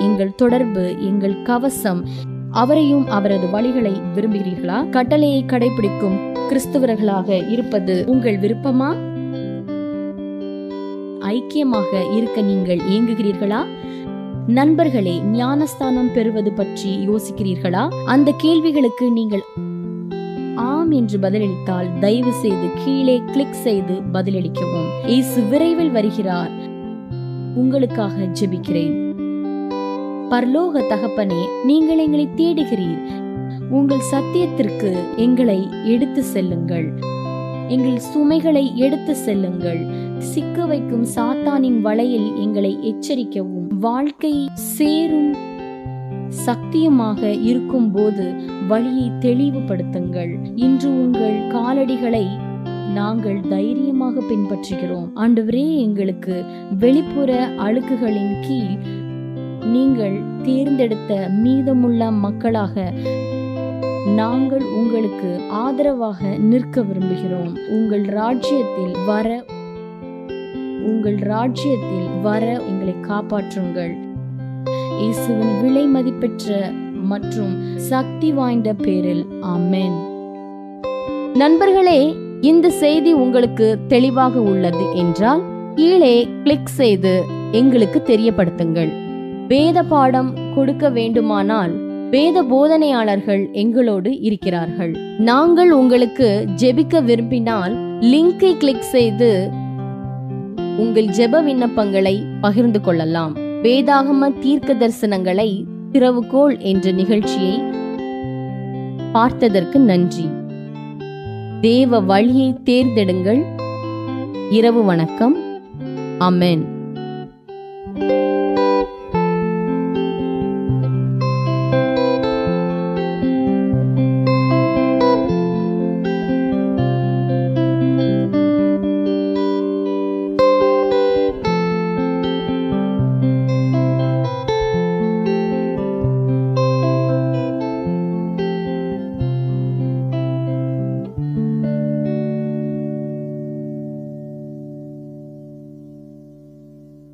எங்கள் தொடர்பு, எங்கள் கவசம். அவரையும் அவரது வழிகளை விரும்புகிறீர்களா? கட்டளையை கடைபிடிக்கும் கிறிஸ்தவர்களாக இருப்பது உங்கள் விருப்பமா? ஐக்கியமாக இருக்க நீங்கள் ஏங்குகிறீர்களா? நண்பர்களே, ஞானஸ்தானம் பெறுவது பற்றி யோசிக்கிறீர்களா? அந்த கேள்விகளுக்கு நீங்கள் ஆம் என்று பதிலளித்தால் தயவு செய்து கீழே கிளிக் செய்து பதிலளிக்கவும். இயேசு விரைவில் வருகிறார். உங்களுக்காக ஜெபிக்கிறேன். பரலோக தகப்பனே, நீங்கள் எங்களை தேடுகிறீர். உங்கள் சத்தியத்திற்கு எங்களை எடுத்து செல்லுங்கள். எங்கள் சுமைகளை எடுத்து செல்லுங்கள். சிக்க வைக்கும் சாத்தானின் வலையில் எங்களை எச்சரிக்கவும். வாழ்க்கை சேரும் சக்தியுமாக இருக்கும் போது வழியை தெளிவுபடுத்துங்கள். இன்று உங்கள் காலடிகளை நாங்கள் தைரியமாக பின்பற்றுகிறோம். ஆண்டவரே, எங்களுக்கு வெளிப்புற அழுக்குகளின் கீழ் நீங்கள் தேர்ந்தெடுத்த மீதமுள்ள மக்களாக நாங்கள் உங்களுக்கு ஆதரவாக நிற்க விரும்புகிறோம். உங்கள் ராஜ்யத்தில் வர உங்கள் ராஜ்யத்தில் வர எங்களை காப்பாற்றுங்கள். இயேசுவின் விலை மதிப்பெற்ற மற்றும் சக்தி வாய்ந்த பேரில், ஆமென். நண்பர்களே, இந்த செய்தி உங்களுக்கு தெளிவாக உள்ளது என்றால் கீழே கிளிக் செய்து எங்களுக்கு தெரியப்படுத்துங்கள். வேத பாடம் கொடுக்க வேண்டுமானால் வேத போதனையாளர்கள் எங்களோடு இருக்கிறார்கள். நாங்கள் உங்களுக்கு ஜெபிக்க விரும்பினால் லிங்கை கிளிக் செய்து உங்கள் ஜெப விண்ணப்பங்களை பகிர்ந்து கொள்ளலாம். வேதாகம தீர்க்க தரிசனங்களை திறவுகோள் என்ற நிகழ்ச்சியை பார்த்ததற்கு நன்றி. தேவ வழியை தேர்ந்தெடுங்கள். இரவு வணக்கம். ஆமென்.